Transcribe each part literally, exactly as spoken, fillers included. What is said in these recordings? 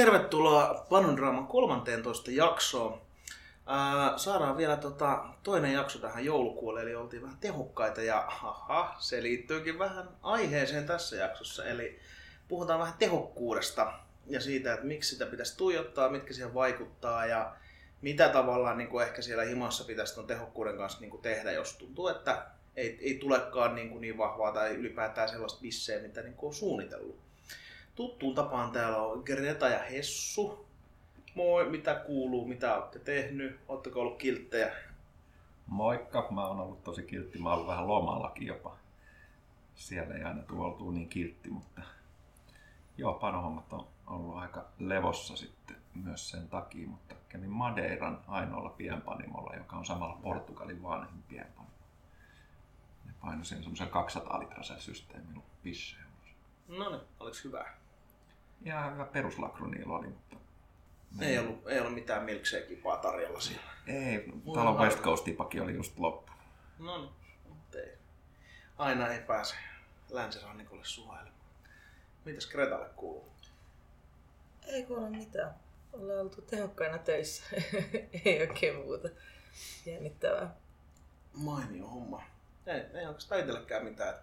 Tervetuloa Vanoraaman kolmanteentoista jaksoon. Ää, saadaan vielä tota toinen jakso tähän joulukuulle, eli oltiin vähän tehokkaita ja aha, se liittyykin vähän aiheeseen tässä jaksossa. Eli puhutaan vähän tehokkuudesta ja siitä, että miksi sitä pitäisi tuijottaa, mitkä siihen vaikuttaa ja mitä tavallaan niin kuin ehkä siellä himassa pitäisi tuon tehokkuuden kanssa niin kuin tehdä, jos tuntuu, että ei, ei tulekaan niin kuin niin vahvaa tai ylipäätään sellaista bisseä, mitä niin kuin on suunnitellut. Tuttuun tapaan täällä on Greta ja Hessu. Moi, mitä kuuluu, mitä olette tehnyt? Oletteko ollut kilttejä? Moikka, mä oon ollut tosi kiltti. Mä oon ollut vähän lomallakin jopa. Siellä ei aina tule oltua niin kiltti, mutta joo, panohommat on ollut aika levossa sitten myös sen takia, mutta kävin Madeiran ainoalla pienpanimolla, joka on samalla Portugalin vanhin pienpanimo. Ja painoin siinä semmoisella kaksisataa litrasen systeemillä pissejä. No niin, oliks hyvää? Ihan hyvä peruslakru niillä oli, mutta... Ei ollut, ei ollut mitään milkshake-kipaa tarjolla siellä. Ei, talon West Coast-tipakin oli just loppu. No niin, mutta ei. Aina ei pääse länsirannikolle suhailemaan. Mitäs Gretalle kuuluu? Ei kuule mitään. Ollaan oltu tehokkaina töissä. Ei oikein muuta. Jännittävää. Mainio homma. Ei, ei oikeastaan itsellekään mitään.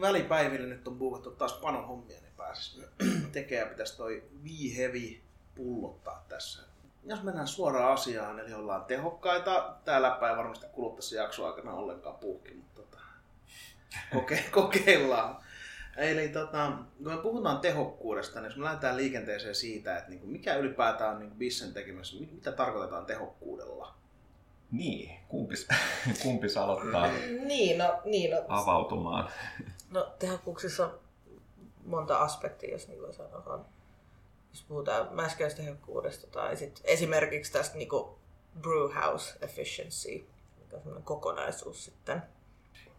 Välipäivillä nyt on buukattu taas panon hommia, niin pääsis tekemään. Pitäisi toi viihevi pullottaa tässä. Jos mennään suoraan asiaan, eli ollaan tehokkaita. Tää läppä ei varmasti kulu tässä jakson aikana ollenkaan puhki, mutta tota, koke- kokeillaan. Eli tota, kun me puhutaan tehokkuudesta, niin jos me lähdetään liikenteeseen siitä, että mikä ylipäätään on niin bissen tekemässä, mitä tarkoitetaan tehokkuudella? Niin, kumpis, kumpis aloittaa niin, no, niin, no, avautumaan? No tehokkuuksissa on monta aspektia, jos niin voi sanoa. Jos puhutaan mäskäystehokkuudesta tai sit esimerkiksi tästä niin kuin brew house efficiency, mikä on sellainen kokonaisuus sitten.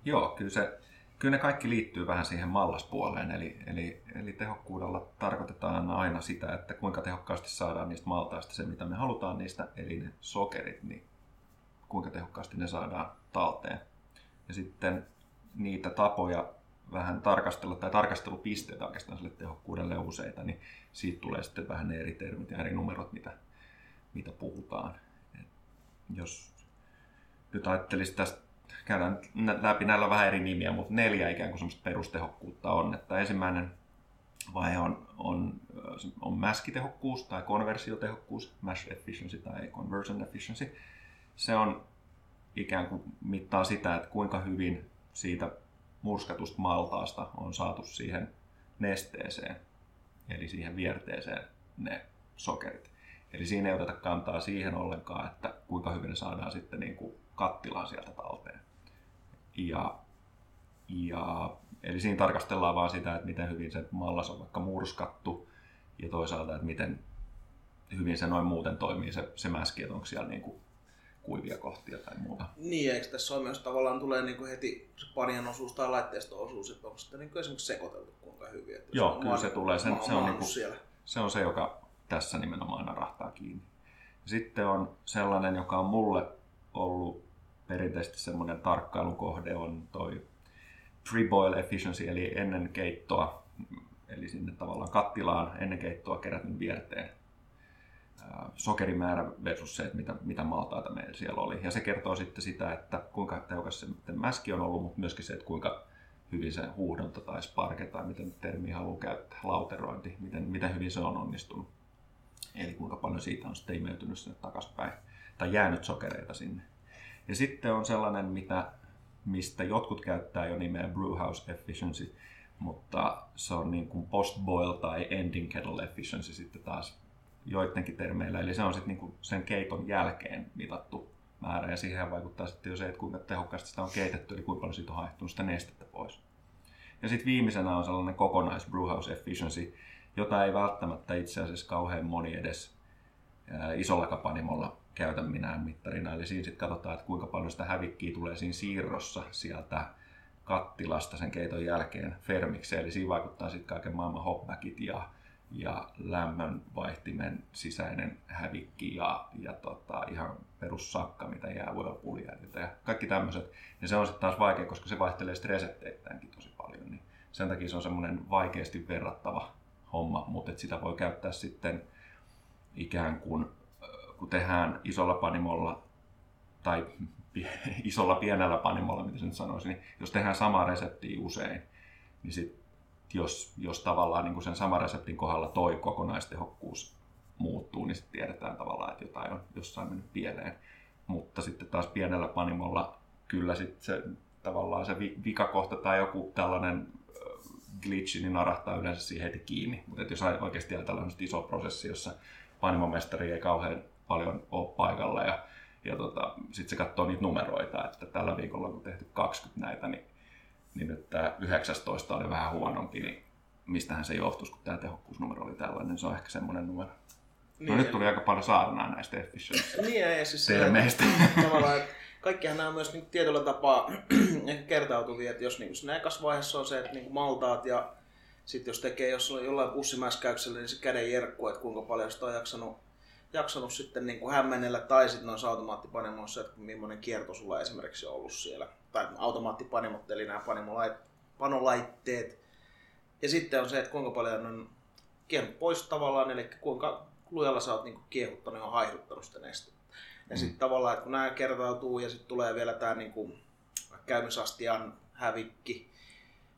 Joo, kyllä, se, kyllä ne kaikki liittyy vähän siihen mallaspuoleen, eli, eli, eli tehokkuudella tarkoitetaan aina sitä, että kuinka tehokkaasti saadaan niistä maltaista se, mitä me halutaan niistä, eli ne sokerit, niin kuinka tehokkaasti ne saadaan talteen. Ja sitten niitä tapoja vähän tarkastella, tai tarkastelupisteitä oikeastaan sille tehokkuudelle useita, niin siitä tulee sitten vähän eri termit ja eri numerot, mitä, mitä puhutaan. Et jos nyt ajattelisi tästä, käydään läpi näillä vähän eri nimiä, mutta neljä ikään kuin semmoista perustehokkuutta on. Että ensimmäinen vaihe on, on, on mäskitehokkuus tai konversiotehokkuus, mash efficiency tai conversion efficiency. Se on ikään kuin mittaa sitä, että kuinka hyvin siitä murskatusta maltaasta on saatu siihen nesteeseen, eli siihen vierteeseen ne sokerit. Eli siinä ei oteta kantaa siihen ollenkaan, että kuinka hyvin ne saadaan sitten niin kuin kattilaan sieltä talteen. Ja, ja, eli siinä tarkastellaan vaan sitä, että miten hyvin se mallas on vaikka murskattu ja toisaalta, että miten hyvin se noin muuten toimii se, se mäski, että onko siellä niin kuin kuivia kohtia tai muuta. Niin, eikö tässä ole myös tavallaan tulee niinku heti se panjan osuus tai laitteiston osuus, että onko sitä niinku esimerkiksi sekoiteltu kuinka hyvin? Joo, kyllä maan, se tulee. Sen, se, on niinku, se on se, joka tässä nimenomaan narahtaa kiinni. Sitten on sellainen, joka on mulle ollut perinteisesti semmoinen tarkkailukohde, on toi pre-boil efficiency, eli ennen keittoa, eli sinne tavallaan kattilaan ennen keittoa kerätyn vierteen sokerimäärä versus se, että mitä, mitä maltaita meillä siellä oli. Ja se kertoo sitten sitä, että kuinka tehokas se mäski on ollut, mutta myöskin se, että kuinka hyvin se huuhdonta tai sparke tai miten termiä haluaa käyttää, lauterointi, miten, miten hyvin se on onnistunut. Eli kuinka paljon siitä on sitten imeytynyt sinne takaspäin tai jäänyt sokereita sinne. Ja sitten on sellainen, mitä, mistä jotkut käyttää jo nimeä brewhouse efficiency, mutta se on niin kuin post-boil tai ending kettle efficiency sitten taas joidenkin termeillä, eli se on sitten niinku sen keiton jälkeen mitattu määrä, ja siihen vaikuttaa sitten jo se, että kuinka tehokkaasti sitä on keitetty, eli kuinka paljon siitä on haihtunut sitä nestettä pois. Ja sitten viimeisenä on sellainen kokonais brewhouse efficiency, jota ei välttämättä itse asiassa kauhean moni edes isollakaan panimolla käytä minään mittarina, eli siinä sitten katsotaan, että kuinka paljon sitä hävikkiä tulee siinä siirrossa sieltä kattilasta sen keiton jälkeen fermiksi, eli siinä vaikuttaa sitten kaiken maailman hopbackit ja ja lämmönvaihtimen sisäinen hävikki ja, ja tota, ihan perussakka, mitä jää vuodopuljailta ja kaikki tämmöiset. Ja se on sitten taas vaikea, koska se vaihtelee sitten resepteittäinkin tosi paljon. Niin sen takia se on semmoinen vaikeasti verrattava homma, mutta sitä voi käyttää sitten ikään kuin, kun tehdään isolla panimolla tai isolla pienellä panimolla, mitä sen sanoisin, niin jos tehdään samaa reseptiä usein, niin sit jos, jos tavallaan niin kuin sen saman reseptin kohdalla toi kokonaistehokkuus muuttuu, niin sitten tiedetään tavallaan, että jotain on jossain mennyt pieleen. Mutta sitten taas pienellä panimolla kyllä sit se, tavallaan se vikakohta tai joku tällainen glitchi niin narahtaa yleensä siihen heti kiinni. Mutta jos oikeasti ajatellaan tällaista iso prosessi, jossa panimomestari ei kauhean paljon ole paikalla ja, ja tota, sitten se katsoo niitä numeroita, että tällä viikolla on tehty kaksikymmentä näitä, niin, niin nyt tämä yhdeksäntoista oli vähän huonompi, niin mistähän se johtuisi, kun tämä tehokkuusnumero oli tällainen, niin se on ehkä semmoinen numero. Niin, no nyt tuli eli... aika paljon saarnaa näistä efficiency-termeistä. Niin, kaikkihan nämä on myös niin tietyllä tapaa kertautuvia, että jos niin siinä ekassa vaiheessa on se, että niin maltaat ja sitten jos tekee jos on jollain pussimäskäyksellä, niin se käden jerkkuu, että kuinka paljon sitä on jaksanut, jaksanut sitten niin kuin hämmenellä tai sitten noissa automaattipanimoissa, että millainen kierto sulla esimerkiksi on ollut siellä. Tai automaattipanimot, eli nämä panolaitteet. Ja sitten on se, että kuinka paljon on kierrot pois tavallaan, eli kuinka lujalla sä oot niin kuin kiehuttanut ja haihduttanut sitä nestettä. Ja sitten tavallaan, että kun nämä kertautuu ja sitten tulee vielä tämä niinku käymisastian hävikki,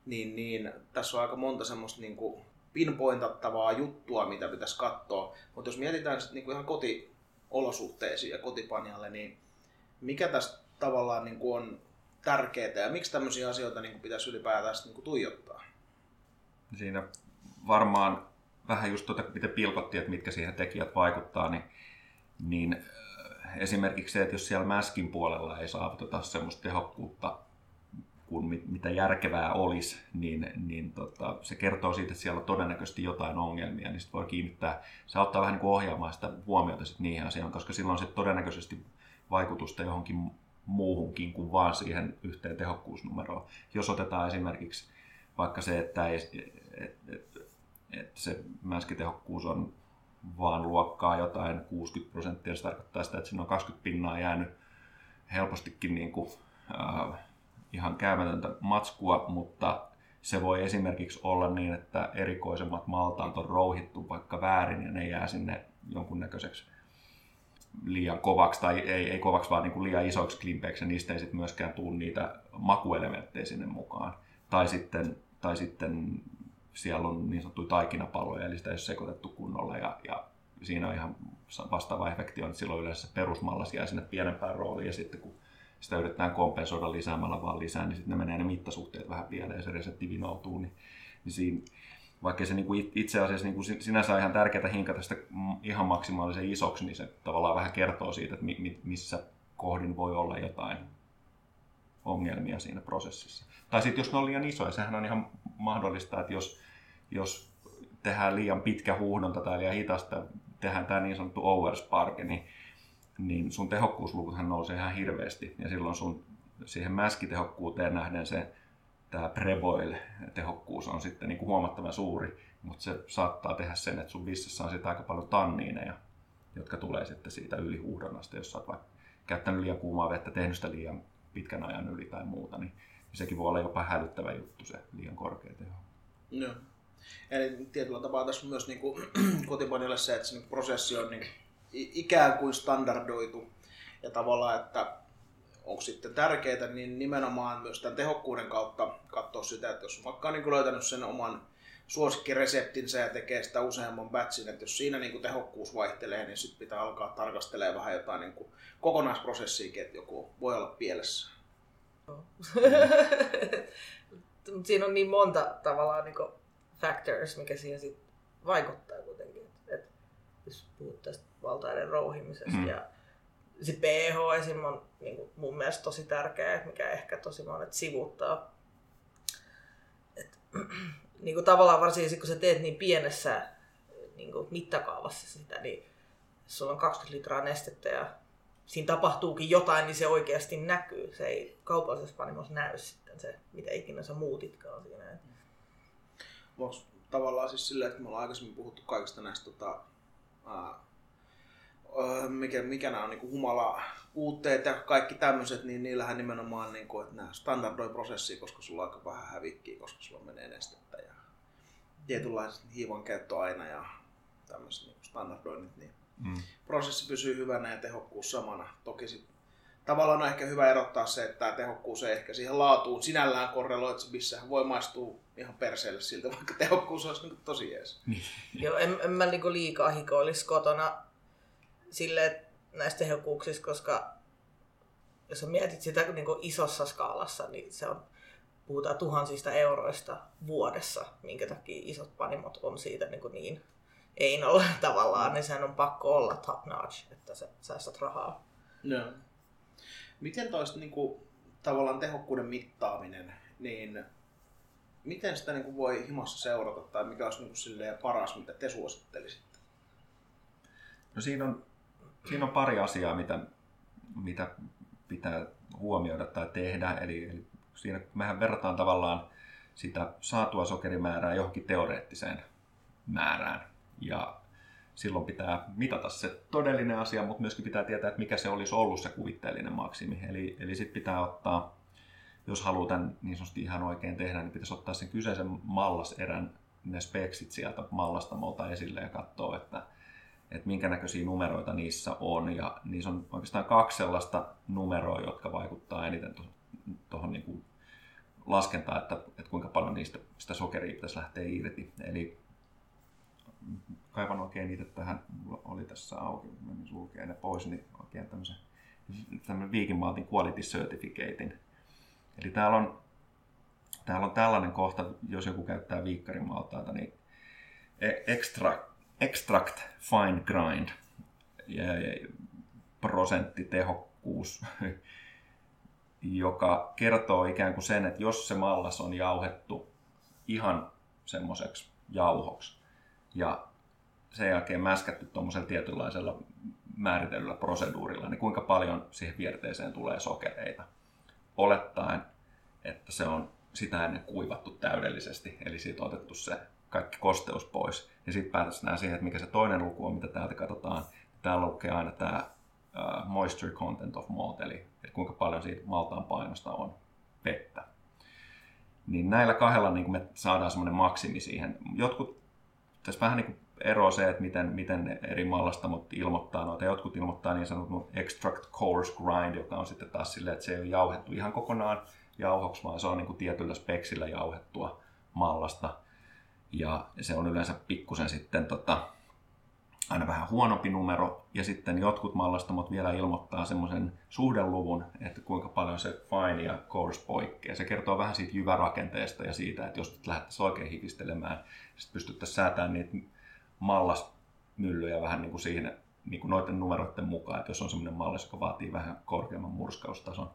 niin, niin tässä on aika monta semmoista niinku pinpointattavaa juttua, mitä pitäisi katsoa. Mutta jos mietitään sitten niinku ihan kotiolosuhteisiin ja kotipanjalle, niin mikä tässä tavallaan niinku on tärkeää ja miksi tämmöisiä asioita niinku pitäisi ylipäätään niinku tuijottaa? Siinä varmaan vähän just tuota, mitä pilkottiin, että mitkä siihen tekijät vaikuttaa, niin... niin esimerkiksi se, että jos siellä mäskin puolella ei saavuteta semmoista tehokkuutta kuin mit, mitä järkevää olisi, niin, niin tota, se kertoo siitä, että siellä on todennäköisesti jotain ongelmia, niin sitten voi kiinnittää, se auttaa vähän niin kuin ohjaamaan sitä huomiota sit niihin asioihin, koska sillä on sit todennäköisesti vaikutusta johonkin muuhunkin kuin vaan siihen yhteen tehokkuusnumeroon. Jos otetaan esimerkiksi vaikka se, että ei, et, et, et se mäskitehokkuus on vaan luokkaa jotain kuusikymmentä prosenttia, se tarkoittaa sitä, että siinä on kaksikymmentä pinnaa jäänyt helpostikin niin kuin, äh, ihan käymätöntä matskua, mutta se voi esimerkiksi olla niin, että erikoisemmat maltaat on rouhittu vaikka väärin ja ne jää sinne jonkunnäköiseksi liian kovaksi tai ei, ei kovaksi, vaan niin kuin liian isoiksi klimpeiksi ja niistä ei sitten myöskään tule niitä makuelementtejä sinne mukaan. Tai sitten, tai sitten siellä on niin sanottuja taikinapaloja, eli sitä ei ole sekoitettu kunnolla, ja, ja siinä on ihan vastaava efekti on, että silloin yleensä perusmallas jää sinne pienempään rooliin, ja sitten kun sitä yritetään kompensoida lisäämällä vaan lisää, niin sitten ne menee ne mittasuhteet vähän pieleen, ja se resepti vinoutuu, niin, niin siinä, vaikkei se niinku itse asiassa niinku sinänsä on ihan tärkeää hinkata sitä ihan maksimaalisen isoksi, niin se tavallaan vähän kertoo siitä, että mi, missä kohdin voi olla jotain ongelmia siinä prosessissa. Tai sitten jos ne on liian isoja, sehän on ihan mahdollista, että jos, jos tehdään liian pitkä huuhdonta tai liian hitasta, tehdään tämä niin sanottu overspark, niin, niin sun tehokkuusluvuthan nousee ihan hirveästi. Ja silloin sun siihen mäskitehokkuuteen nähden se tämä preboil-tehokkuus on sitten niinku huomattavan suuri, mutta se saattaa tehdä sen, että sun bissessä on sitä aika paljon tanniineja, jotka tulee sitten siitä ylihuuhdonnasta, jos sä oot vaikka käyttänyt liian kuumaa vettä, tehnyt sitä liian pitkän ajan yli tai muuta, niin sekin voi olla jopa hälyttävä juttu, se liian korkea teho. Joo. Eli tietyllä tapaa tässä on myös niin kuin kotipanjalle se, että se prosessi on niin ikään kuin standardoitu. Ja tavallaan, että onko sitten tärkeää, niin nimenomaan myös tämän tehokkuuden kautta katsoa sitä, että jos on vaikka niin löytänyt sen oman suosikkireseptinsä ja tekee sitä useamman batchin, että jos siinä niin kuin tehokkuus vaihtelee, niin sitten pitää alkaa tarkastelemaan vähän jotain niin kuin kokonaisprosessiakin, että joku voi olla pielessä. Mut siinä on niin monta tavallaan niinku factors, mikä siihen sit vaikuttaa kuitenkin. Et jos puhut tästä valtaiden rouhimisesta mm. ja se pH esim on niinku mun mielestä tosi tärkeä, mikä ehkä tosi monet sivuuttaa. Et niinku tavallaan varsinkin kun sä teet niin pienessä niinku mittakaavassa sitä, niin sulla on kaksikymmentä litraa nestettä ja siinä tapahtuukin jotain, niin se oikeasti näkyy. Se ei kaupallisessa panimossa näy sitten se, mitä ikinä sä muutitkaan siinä. Onko tavallaan siis silleen, että me ollaan aikaisemmin puhuttu kaikista näistä, tota, ää, mikä, mikä nämä on niin humalapuutteet ja kaikki tämmöiset, niin niillähän nimenomaan niin kuin, että nämä standardoi prosessia, koska sulla on aika vähän hävikkiä, koska sulla menee nestettä ja tietynlaiset hiivan käyttö aina ja tämmöiset niin standardoinnit. Niin Mm. Prosessi pysyy hyvänä ja tehokkuus samana. Toki sit, tavallaan on ehkä hyvä erottaa se, että tämä tehokkuus ei ehkä siihen laatuun sinällään korreloitsevissähän voi maistua ihan perseelle siltä, vaikka tehokkuus olisi niin tosi jees. Joo, en, en mä niinku liikaa hikoilisi kotona sille näistä tehokkuuksista, koska jos sä mietit sitä niinku isossa skaalassa, niin se on, puhutaan tuhansista euroista vuodessa, minkä takia isot panimot on siitä niin, niin einolla tavallaan, niin sehän on pakko olla top notch, että sä säästät rahaa. No. Miten toista niin kuin, tavallaan tehokkuuden mittaaminen, niin miten sitä niin kuin, voi himassa seurata tai mikä olisi niin kuin, silleen, paras, mitä te suosittelisitte? No siinä on, siinä on pari asiaa, mitä, mitä pitää huomioida tai tehdä. Eli, eli siinä mehän verrataan tavallaan sitä saatua sokerimäärää johonkin teoreettiseen määrään. Ja silloin pitää mitata se todellinen asia, mutta myöskin pitää tietää, että mikä se olisi ollut se kuvitteellinen maksimi. Eli, eli sitten pitää ottaa, jos halutaan niin sanotusti ihan oikein tehdä, niin pitäisi ottaa sen kyseisen mallaserän ne speksit sieltä mallastamolta esille ja katsoa, että, että minkä näköisiä numeroita niissä on. Ja niissä on oikeastaan kaksi sellaista numeroa, jotka vaikuttaa eniten tuohon niin kuin laskentaan, että, että kuinka paljon niistä sitä sokeria pitäisi lähteä irti. Eli kaivan oikein niitä tähän, mulla oli tässä auki, kun menin sulkeen ne pois, niin oikein tämmöisen Viikin Maltin Quality Certificatein. Eli täällä on, täällä on tällainen kohta, jos joku käyttää viikkarimaltaita, niin extract, extract fine grind, ja, ja, prosenttitehokkuus, joka kertoo ikään kuin sen, että jos se mallas on jauhettu ihan semmoiseksi jauhoksi, ja sen jälkeen mäskätty tuommoisella tietynlaisella määritellyllä proseduurilla, niin kuinka paljon siihen vierteeseen tulee sokereita, olettaen, että se on sitä ennen kuivattu täydellisesti, eli siitä on otettu se kaikki kosteus pois. Ja sitten päätetään siihen, että mikä se toinen luku on, mitä täältä katsotaan. Täällä lukee aina tämä uh, moisture content of malt, eli että kuinka paljon siitä maltaan painosta on vettä. Niin näillä kahdella niin me saadaan semmoinen maksimi siihen. Jotkut tässä vähän niin eroa se, että miten, miten eri mallastamot ilmoittaa noita. Jotkut ilmoittaa niin sanottu extract coarse grind, joka on sitten taas silleen, että se ei ole jauhettu ihan kokonaan jauhoksi, vaan se on niin kuin tietyllä speksillä jauhettua mallasta. Ja se on yleensä pikkusen sitten tota, aina vähän huonompi numero. Ja sitten jotkut mallastamot vielä ilmoittaa semmoisen suhdeluvun, että kuinka paljon se fine ja coarse poikkeaa. Se kertoo vähän siitä jyvärakenteesta ja siitä, että jos nyt lähdettäisiin oikein hikistelemään, sitten pystyttäisiin säätämään niitä mallasmyllyjä vähän niin kuin siihen, niin kuin noiden numeroiden mukaan, että jos on semmoinen mallas, joka vaatii vähän korkeamman murskaustason.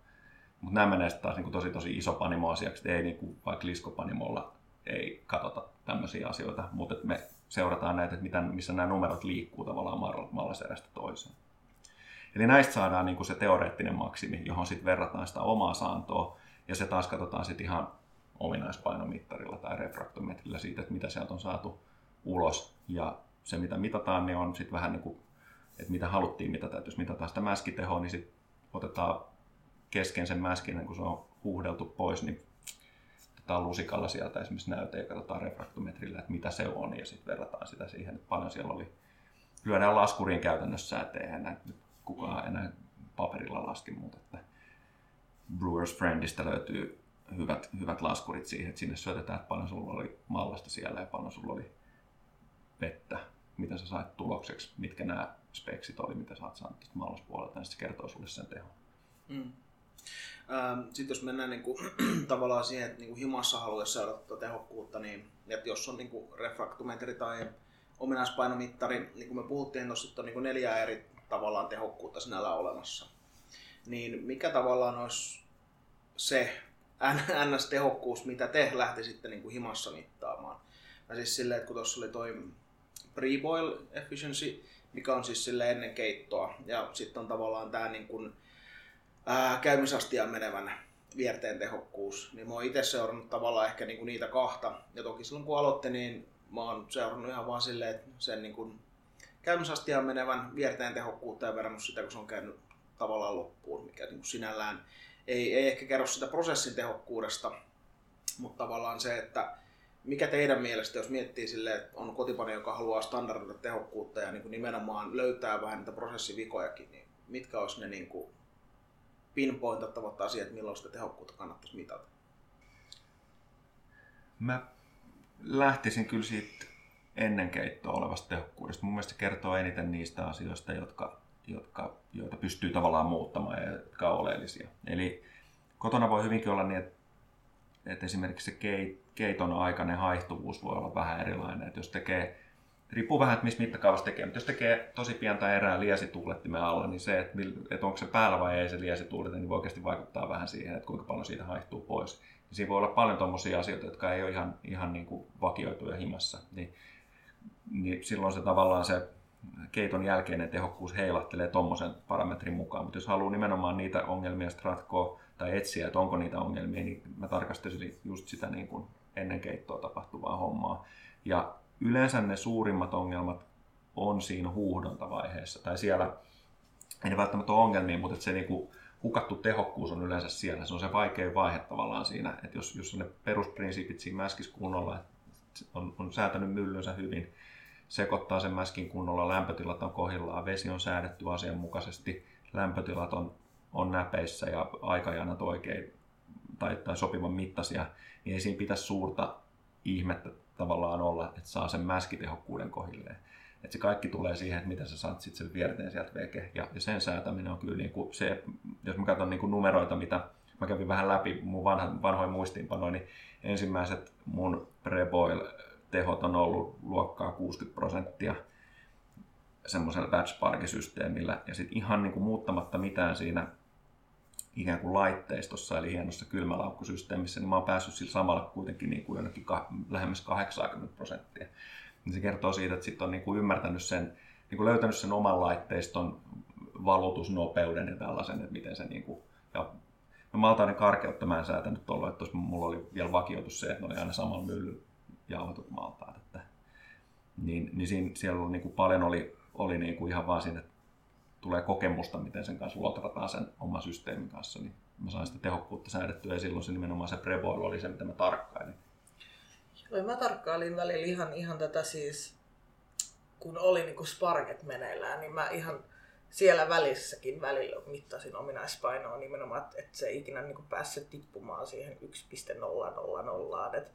Mutta nämä menee taas niin kuin tosi tosi iso panimo-asiaksi, että ei niin kuin vaikka liskopanimolla ei katsota tämmöisiä asioita, mutta me seurataan näitä, että mitä, missä nämä numerot liikkuu tavallaan mallaserästä toiseen. Eli näistä saadaan niin kuin se teoreettinen maksimi, johon sitten verrataan sitä omaa saantoa, ja se taas katsotaan sitten ihan ominaispainomittarilla tai refraktometrillä siitä, että mitä sieltä on saatu ulos. Ja se, mitä mitataan, niin on sitten vähän niin kuin, että mitä haluttiin mitata. Että jos mitataan sitä mäskitehoa, niin sitten otetaan kesken sen mäskin, kun se on huuhdeltu pois, niin otetaan lusikalla sieltä esimerkiksi näyte ja katsotaan refraktometrillä, että mitä se on, ja sitten verrataan sitä siihen, että paljon siellä oli. Lyödään laskuriin käytännössä, että eihän enää, kukaan enää paperilla laski, mutta että Brewers Friendistä löytyy hyvät, hyvät laskurit siihen, että sinne syötetään, että paljon sulla oli mallasta siellä ja paljon sulla oli vettä, mitä sä sait tulokseksi, mitkä nämä speksit oli, mitä sä oot saanut tästä mallaspuolelta, niin se kertoo sulle sen tehon. Mm. Ähm, sitten jos mennään niinku, tavallaan siihen, että niinku himassa haluaisi seurata tehokkuutta, niin että jos on niinku refraktometri tai ominaispainomittari, niin kuin me puhuttiin tuossa, että on niinku neljää eri tavallaan tehokkuutta sinällään olemassa, niin mikä tavallaan olisi se N S-tehokkuus, mitä te lähtisitte niinku himassa mittaamaan? Ja siis silleen, että kun tuossa oli toi pre-boil efficiency, mikä on siis silleen ennen keittoa, ja sitten on tavallaan tää niin kun, ää, käymisastiaan menevän vierteen tehokkuus, niin mä oon itse seurannut tavallaan ehkä niinku niitä kahta. Ja toki silloin kun aloitte, niin mä oon seurannut ihan vaan silleen, että sen niin kun käymisastiaan menevän vierteen tehokkuutta ja verrannut sitä, kun se on käynyt tavallaan loppuun, mikä niin kun sinällään ei, ei ehkä kerro sitä prosessin tehokkuudesta, mutta tavallaan se, että mikä teidän mielestä, jos miettii silleen, että on kotipaneja, joka haluaa standardoida tehokkuutta ja niin kuin nimenomaan löytää vähän niitä prosessivikojakin, niin mitkä olisi ne niin kuin pinpointattavat asiat, milloin sitä tehokkuutta kannattaisi mitata? Mä lähtisin kyllä siitä ennen keittoa olevasta tehokkuudesta. Mun mielestä se kertoo eniten niistä asioista, jotka, jotka, joita pystyy tavallaan muuttamaan ja jotka on oleellisia. Eli kotona voi hyvinkin olla niin, että että esimerkiksi se keiton aikainen haihtuvuus voi olla vähän erilainen. Että jos tekee, riippuu vähän, että missä mittakaavassa tekee, mutta jos tekee tosi pientä erää liesituulettimen alla, niin se, että onko se päällä vai ei se liesituulette, niin voi oikeasti vaikuttaa vähän siihen, että kuinka paljon siitä haihtuu pois. Ja siinä voi olla paljon tuommoisia asioita, jotka ei ole ihan, ihan niin kuin vakioituja himassa. Niin, niin silloin se tavallaan se keiton jälkeinen tehokkuus heilahtelee tuommoisen parametrin mukaan. Mutta jos haluaa nimenomaan niitä ongelmia ratkoa, tai etsiä, että onko niitä ongelmia, niin mä tarkastelisin just sitä niin kuin ennen keittoa tapahtuvaa hommaa. Ja yleensä ne suurimmat ongelmat on siinä huuhdontavaiheessa, tai siellä ei ne välttämättä ole ongelmia, mutta se niin kuin hukattu tehokkuus on yleensä siellä. Se on se vaikein vaihe tavallaan siinä, että jos, jos on ne perusprinsiipit siinä mäskissä kunnolla, on, on säätänyt myllynsä hyvin, sekoittaa sen mäskin kunnolla, lämpötilat on kohdillaan, vesi on säädetty asianmukaisesti, lämpötilat on on näpeissä ja aikajanat oikein tai, tai sopivan mittaisia, niin ei siinä pitäisi suurta ihmettä tavallaan olla, että saa sen mäskitehokkuuden kohdilleen. Että se kaikki tulee siihen, että miten sä saat sit sen vierteen sieltä veke. Ja, ja sen säätäminen on kyllä niinku se, jos mä katson niinku numeroita, mitä mä kävin vähän läpi mun vanha, vanhoja muistiinpanoja, niin ensimmäiset mun preboil-tehot on ollut luokkaa kuusikymmentä prosenttia. Semmoisella batch-parkisysteemillä ja sitten ihan niinku muuttamatta mitään siinä ikään kuin laitteistossa, eli hienossa kylmälaukkusysteemissä, niin mä oon päässyt sillä samalla kuitenkin niinku jonnekin ka- lähemmäs kahdeksankymmentä prosenttia. Se kertoo siitä, että sitten on niinku ymmärtänyt sen, niinku löytänyt sen oman laitteiston valutusnopeuden ja tällaisen, että miten se niinku, ja no maltainen karkeutta mä en säätänyt tuolla, että jos mulla oli vielä vakioitus se, että ne oli aina samalla myllyllä jauhetut maltaat, että niin, niin siinä, siellä oli niinku paljon oli oli niin kuin ihan vaan siinä, että tulee kokemusta, miten sen kanssa luotrataan sen oman systeemin kanssa, niin mä sain sitä tehokkuutta säädettyä ja silloin se nimenomaan se preboilu oli se, mitä mä tarkkailin. Joo, mä tarkkailin välillä ihan, ihan tätä siis, kun oli niin kuin sparget meneillään, niin mä ihan siellä välissäkin välillä mittasin ominaispainoa nimenomaan, että se ei ikinä niin kuin päässyt tippumaan siihen yksi pilkku nolla nolla nolla, että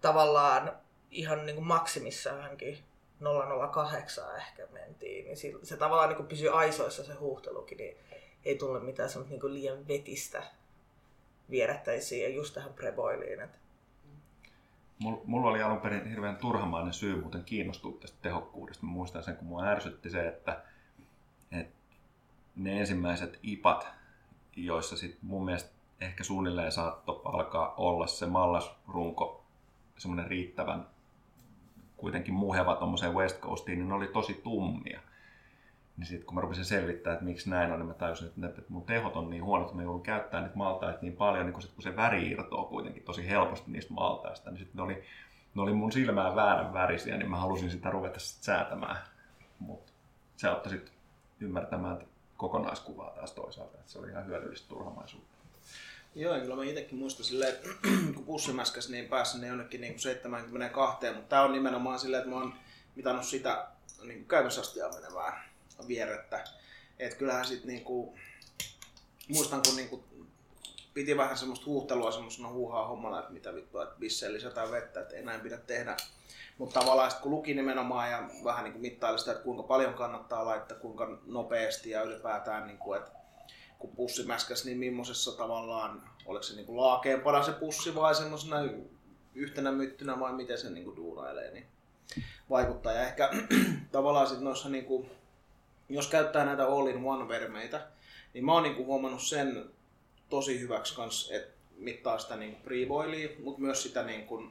tavallaan ihan niin kuin maksimissaankin nolla nolla kahdeksan ehkä mentiin, niin se tavallaan niin kuin pysyy aisoissa se huuhtelukin, niin ei tule mitään semmoista niin kuin liian vetistä vierättäisiin ja just tähän preboiliin. Mulla oli alun perin hirveän turhamainen syy muuten kiinnostua tästä tehokkuudesta. Mä muistan sen, kun mua ärsytti se, että, että ne ensimmäiset ipat, joissa sit mun mielestä ehkä suunnilleen saattoi alkaa olla se mallasrunko semmoinen riittävän kuitenkin muheva tuommoiseen West Coastiin, niin ne oli tosi tummia. Niin sitten kun mä rupesin selvittämään, että miksi näin on, niin mä tajusin, että mun tehot on niin huonot, että mä joudun käyttämään niitä maltaita niin paljon, niin kun, sit, kun se väri irtoaa kuitenkin tosi helposti niistä maltaista, niin sitten ne, ne oli mun silmään väärän värisiä, niin mä halusin sitä ruveta sit säätämään. Mutta se auttoi sitten ymmärtämään kokonaiskuvaa taas toisaalta, että se oli ihan hyödyllistä turhamaisuutta. Joo, kyllä mä itsekin muistan silleen, että kun pussimäskäs niin pääsin ne jonnekin niin kuin seitsemänkymmentäkaksi, mutta tää on nimenomaan silleen, että mä oon mitannut sitä niin käymisastia menevää vierrettä. Että kyllähän sit niinku, muistan kun niinku piti vähän semmoista huuhtelua semmosena huuhaa hommana, että mitä vittua, että bisseen lisätään vettä, että ei näin pidä tehdä. Mutta tavallaan sit kun luki nimenomaan ja vähän niinku mittaili sitä, että kuinka paljon kannattaa laittaa, kuinka nopeasti ja ylipäätään niinku, että kun pussi mäskäs, niin millaisessa tavallaan, oliko se niinku laakeempana se pussi vai semmoisena yhtenä myttynä vai miten se niinku duunailee, niin vaikuttaa. Ja ehkä tavallaan sit noissa, niinku, jos käyttää näitä all-in-one-vermeitä, niin mä oon niinku huomannut sen tosi hyväksi kans, että mittaa sitä niinku preboilia, mutta myös sitä niinku,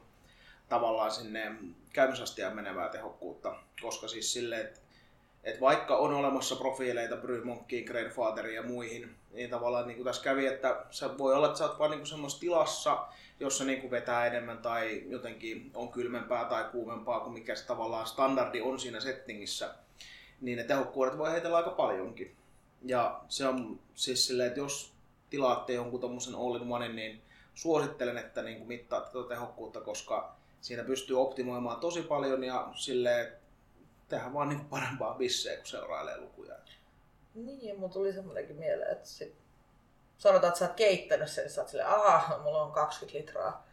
tavallaan sinne käymisastiaan menevää tehokkuutta, koska siis silleen, että Et vaikka on olemassa profiileita Brew Monkkiin, Grandfatheriin ja muihin, niin tavallaan niin kuin tässä kävi, että sä voi olla, että sä oot vaan niin semmoisessa tilassa, jossa niin kuin vetää enemmän tai jotenkin on kylmempää tai kuumempaa kuin mikä se tavallaan standardi on siinä settingissä, niin ne tehokkuudet voi heitellä aika paljonkin. Ja se on siis silleen, että jos tilaatte jonkun tommosen all in one, niin suosittelen, että niin kuin mittaatte tuota tehokkuutta, koska Siinä pystyy optimoimaan tosi paljon ja silleen tehdään vaan niin parempaa bissejä, kun seurailee lukuja. Niin, mun tuli semmoinenkin mieleen, että sit, sanotaan, että sä oot keittänyt sen, sä oot silleen, aha, mulla on kaksikymmentä litraa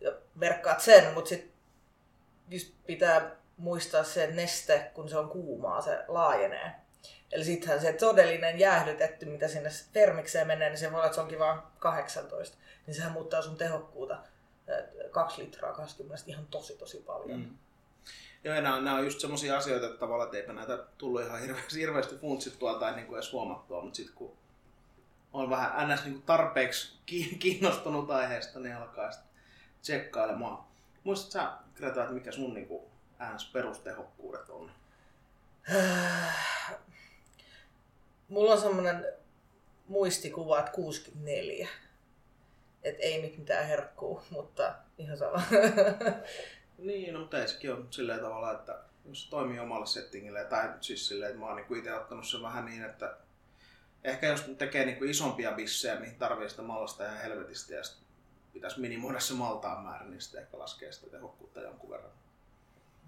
ja merkkaat sen, mutta sit just pitää muistaa se neste, kun se on kuumaa, se laajenee. Eli sittenhän se todellinen jäähdytetty, mitä sinne termikseen menee, niin se voi olla, että se onkin vaan kahdeksantoista. Niin sehän muuttaa sun tehokkuutta kaksi litraa kaksikymmentä ihan tosi tosi paljon. Mm. Joo, ja nämä, nämä on just semmoisia asioita, että tavallaan eipä näitä tullut ihan hirveästi, hirveästi funtsittua tai niin kuin edes huomattua, mutta sitten kun on vähän ns. Niin kuin tarpeeksi kiinnostunut aiheesta, niin alkaa sitten tsekkailemaan. Muistatko sä, Greta, että mikä sun niin kuin ns. Perustehokkuudet on? Mulla on semmoinen muistikuva, että kuusikymmentäneljä. Et ei nyt mitään herkkuu, mutta ihan sama. Niin, no, mutta sekin on silleen tavalla, että jos toimii omalla settingillä, tai siis silleen, että mä oon niinku itse ottanut sen vähän niin, että ehkä jos tekee niinku isompia bissejä, mihin tarvii sitä mallasta ihan helvetisti, ja sit pitäisi minimoida se maltaan määrä, niin sitten ehkä laskee sitä tehokkuutta jonkun verran.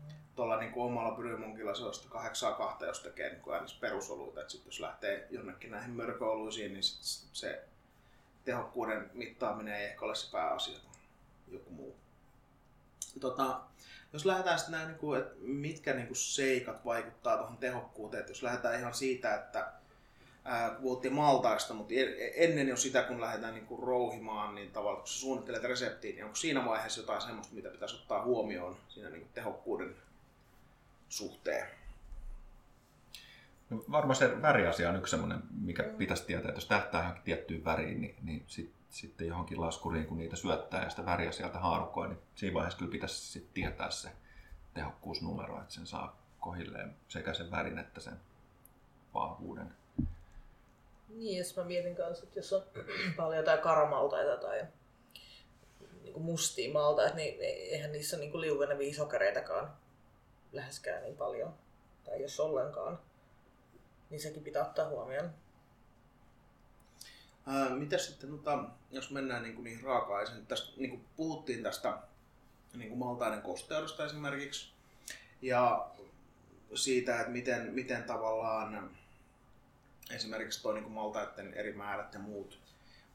Mm. Tuolla niinku omalla Brew Monkilla se on sitä kahdeksaa kahta, jos tekee niinku äänes perusoluita, että sit jos lähtee jonnekin näihin mörköoluisiin, niin sit se tehokkuuden mittaaminen ei ehkä ole se pääasia kuin joku muu. Tota, jos lähdetään sitten näin, että mitkä seikat vaikuttaa tuohon tehokkuuteen, että jos lähdetään ihan siitä, että puhuttiin maltaista, mutta ennen jo sitä, kun lähdetään rouhimaan, niin tavallaan kun sä suunnittelet reseptiin, niin onko siinä vaiheessa jotain semmoista, mitä pitäisi ottaa huomioon siinä tehokkuuden suhteen? No, varmaan se väriasia on yksi semmoinen, mikä pitäisi tietää, että jos tähtää johonkin tiettyyn väriin, niin, niin sitten sit johonkin laskuriin, kun niitä syöttää ja sitä väriä sieltä haarukoi, niin siinä vaiheessa kyllä pitäisi sit tietää se tehokkuusnumero, että sen saa kohilleen sekä sen värin että sen vahvuuden. Niin, jos mä mietin kanssa, että jos on paljon jotain karamaltaita tai niin mustia maltaita, niin eihän niissä ole niin liukenevia sokereitakaan läheskään niin paljon, tai jos ollenkaan. Niin sekin pitää ottaa huomioon. Ää, mitäs sitten, tota, jos mennään niinku niihin raaka-aineisiin, niinku puhuttiin tästä niinku maltaiden kosteudesta esimerkiksi ja siitä, että miten, miten tavallaan esimerkiksi tuo niinku maltaiden eri määrät ja muut,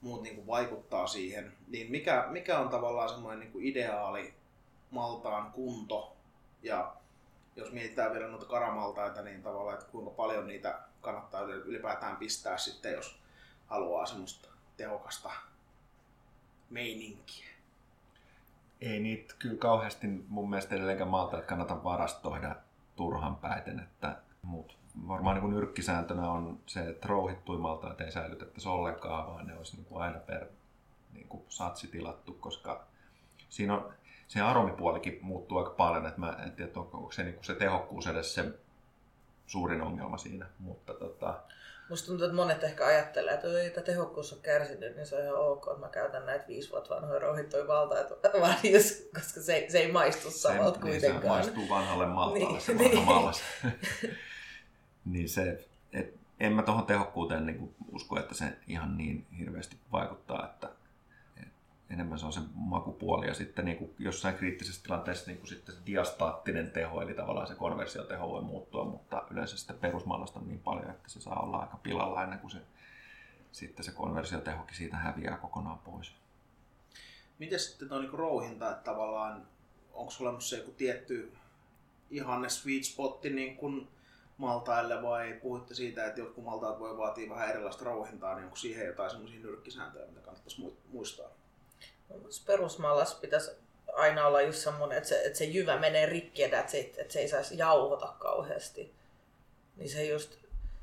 muut niinku vaikuttaa siihen, niin mikä, mikä on tavallaan semmoinen niinku ideaali maltaan kunto ja jos mietitään vielä noita karamaltaita, niin tavallaan, että kuinka paljon niitä kannattaa ylipäätään pistää sitten, jos haluaa semmoista tehokasta meininkiä. Ei niitä kyllä kauheasti mun mielestä edelleenkään maltaita kannata varastoida turhan pääten, että mut varmaan niin nyrkkisääntönä on se, että rouhittuja maltaita ei säilytettäisi ollenkaan, vaan ne olisi niin aina per niin satsi tilattu, koska siinä on se aromipuolikin muuttuu aika paljon, että mä en tiedä, onko se, niin se tehokkuus edes se suurin ongelma siinä, mutta tota... Musta tuntuu, että monet ehkä ajattelee, että ei, tämä tehokkuus on kärsinyt, niin se on ihan ok, että mä käytän näitä viisi vuotta vanhoja rouhittuja maltaita, koska se, se ei maistu samalta kuitenkaan. Se maistuu vanhalle maltaalle, se vanha mallas. Niin se, et, en mä tuohon tehokkuuteen niin usko, että se ihan niin hirveästi vaikuttaa, että enemmän se on se makupuoli ja sitten niin kuin jossain kriittisessä tilanteessa niin kuin sitten se diastaattinen teho, eli tavallaan se konversioteho voi muuttua, mutta yleensä sitä perusmallasta on niin paljon, että se saa olla aika pilalla ennen kuin se, sitten se konversiotehokin siitä häviää kokonaan pois. Miten sitten tuo niin rouhinta, että tavallaan onko sulla olemassa joku tietty ihanne sweet spotti niin kuin maltaille vai puhuitte siitä, että jotkut maltaat voi vaatia vähän erilaista rouhintaa, niin onko siihen jotain sellaisia nyrkkisääntöjä, mitä kannattaisi muistaa? Perusmallas pitäisi aina olla just semmoinen, että se, että se jyvä menee rikki, että se, että se ei saisi jauhota kauheasti. Niin se just,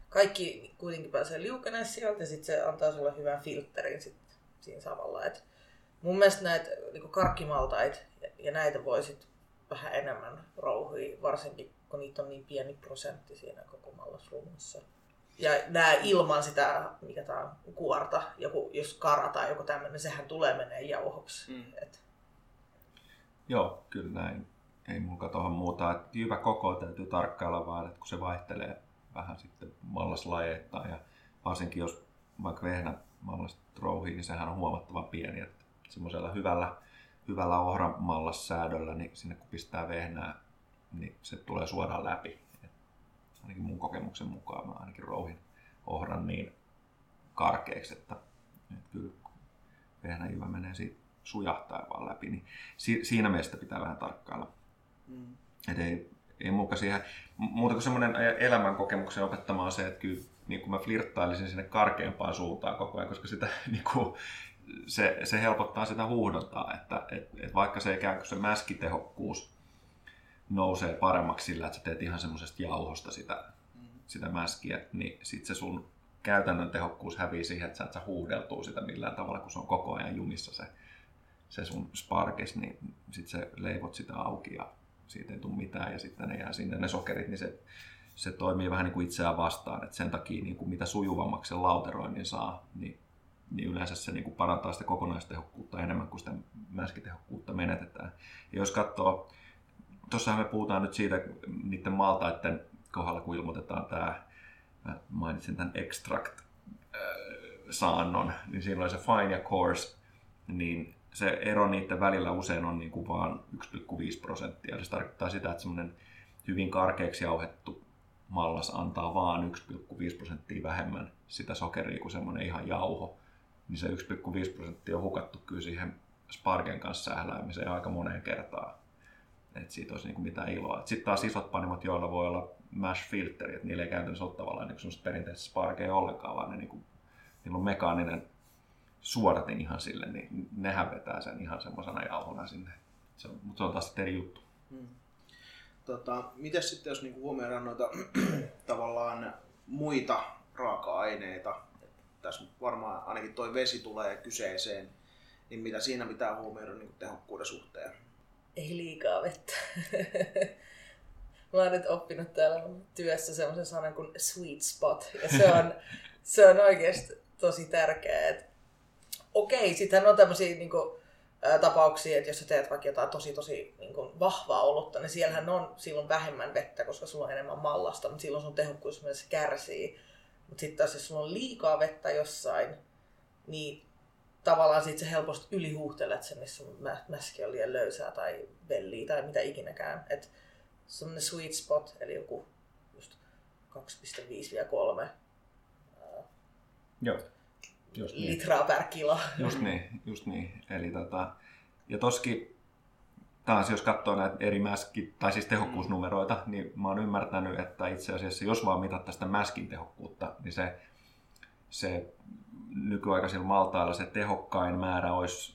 kaikki kuitenkin pääsee liukeneen sieltä ja sitten se antaa sulle hyvän filterin sit siinä samalla. Et mun mielestä näitä niinku karkkimaltaita ja näitä voi sit vähän enemmän rouhia, varsinkin kun niitä on niin pieni prosentti siinä koko mallasrumussa. Ja nämä ilman sitä, mikä tämä on, kuorta, joku, jos kara tai joku tämmöinen, sehän tulee menee jauhoksi. Mm. Et. Joo, kyllä näin. Ei mulla tuohon muuta. Et jyvä koko täytyy tarkkailla vaan, että kun se vaihtelee vähän sitten mallaslajeittain. Ja varsinkin jos vaikka vehnä mallasta rouhii, niin sehän on huomattavan pieni. Semmoisella hyvällä hyvällä ohramallas-säädöllä, niin sinne kun pistää vehnää, niin se tulee suoraan läpi. Et ainakin mun kokemuksen mukaan mä ainakin rouhin ohran niin karkeiksi, että, että kyllä vehnäjyvä menee siitä sujahtaa vaan läpi. Niin si- siinä mielessä pitää vähän tarkkailla. Mm. Et ei, ei muuta siihen. Muuta kuin semmoinen elämänkokemuksen opettama on se, että kyllä niin kuin mä flirttailisin sinne karkeampaan suuntaan koko ajan, koska sitä, niin kuin, se, se helpottaa sitä huuhdontaa. Että, et, et vaikka se ikään kuin se mäskitehokkuus nousee paremmaksi sillä, että sä teet ihan semmoisesta jauhosta sitä, mm. sitä mäskiä, niin sit se sun käytännön tehokkuus hävii siihen, että sä et sä huuhdeltuu sitä millään tavalla, kun se on koko ajan jumissa se, se sun sparkes, niin sit sä leivot sitä auki ja siitä ei tule mitään ja sitten ne jää sinne ne sokerit, niin se, se toimii vähän niin kuin itseään vastaan. Et sen takia niin kuin mitä sujuvammaksi sen lauteroinnin saa, niin, niin yleensä se niin kuin parantaa sitä kokonaistehokkuutta enemmän kuin sitä mäskitehokkuutta menetetään. Ja jos katsoo, tuossahan me puhutaan nyt siitä niiden maltaiden kohdalla, kun ilmoitetaan tämä, mä mainitsin tämän extract-saannon, niin siinä oli se fine ja coarse, niin se ero niiden välillä usein on niin kuin vaan yksi pilkku viisi prosenttia. Se tarkoittaa sitä, että semmoinen hyvin karkeaksi jauhettu mallas antaa vaan yksi pilkku viisi prosenttia vähemmän sitä sokeria kuin semmoinen ihan jauho. Niin se yksi pilkku viisi prosenttia on hukattu kyllä siihen sparken kanssa sähläämiseen aika moneen kertaan. Että siitä olisi niin kuin mitään iloa. Sitten taas isot panimot, joilla voi olla mash filteri, että niillä ei käytännössä ole tavallaan niin semmoista perinteistä sparkea ollenkaan, vaan ne niin kuin, niillä on mekaaninen suodatin ihan sille, niin nehän vetää sen ihan semmosena jauhona sinne. Se on, mutta se on taas sitten eri juttu. Hmm. Tota, mites sitten jos niinku huomioidaan noita tavallaan muita raaka-aineita, tässä varmaan ainakin toi vesi tulee kyseeseen, niin mitä siinä pitää huomioida niinku tehokkuuden suhteen? Ei liikaa vettä. Mä oon nyt oppinut täällä työssä semmoisen sanan kuin sweet spot, ja se on, se on oikeasti tosi tärkeää. Okei, sittenhän on tämmöisiä niin kuin, ä, tapauksia, että jos sä teet vaikka jotain tosi tosi niin kuin, vahvaa olutta, niin siellähän on silloin vähemmän vettä, koska sulla on enemmän mallasta, mutta silloin sun tehokkuus myös kärsii. Mutta sitten taas, jos sulla on liikaa vettä jossain, niin tavallaan sit sä helposti ylihuuhtelet sen, missä mä, mäski on liian löysää tai velliä tai mitä ikinäkään. Että semmoinen sweet spot, eli joku just kaksi pilkku viisi kolme. Joo. Just niin. Litraa per kilo. Just niin, just niin. Eli tota, ja toskin taas jos katsoo näitä eri mäskit, tai siis tehokkuusnumeroita, niin mä oon ymmärtänyt, että itse asiassa jos vaan mitattaisiin sitä mäskin tehokkuutta, niin se, se nykyaikaisilla maltailla se tehokkain määrä olisi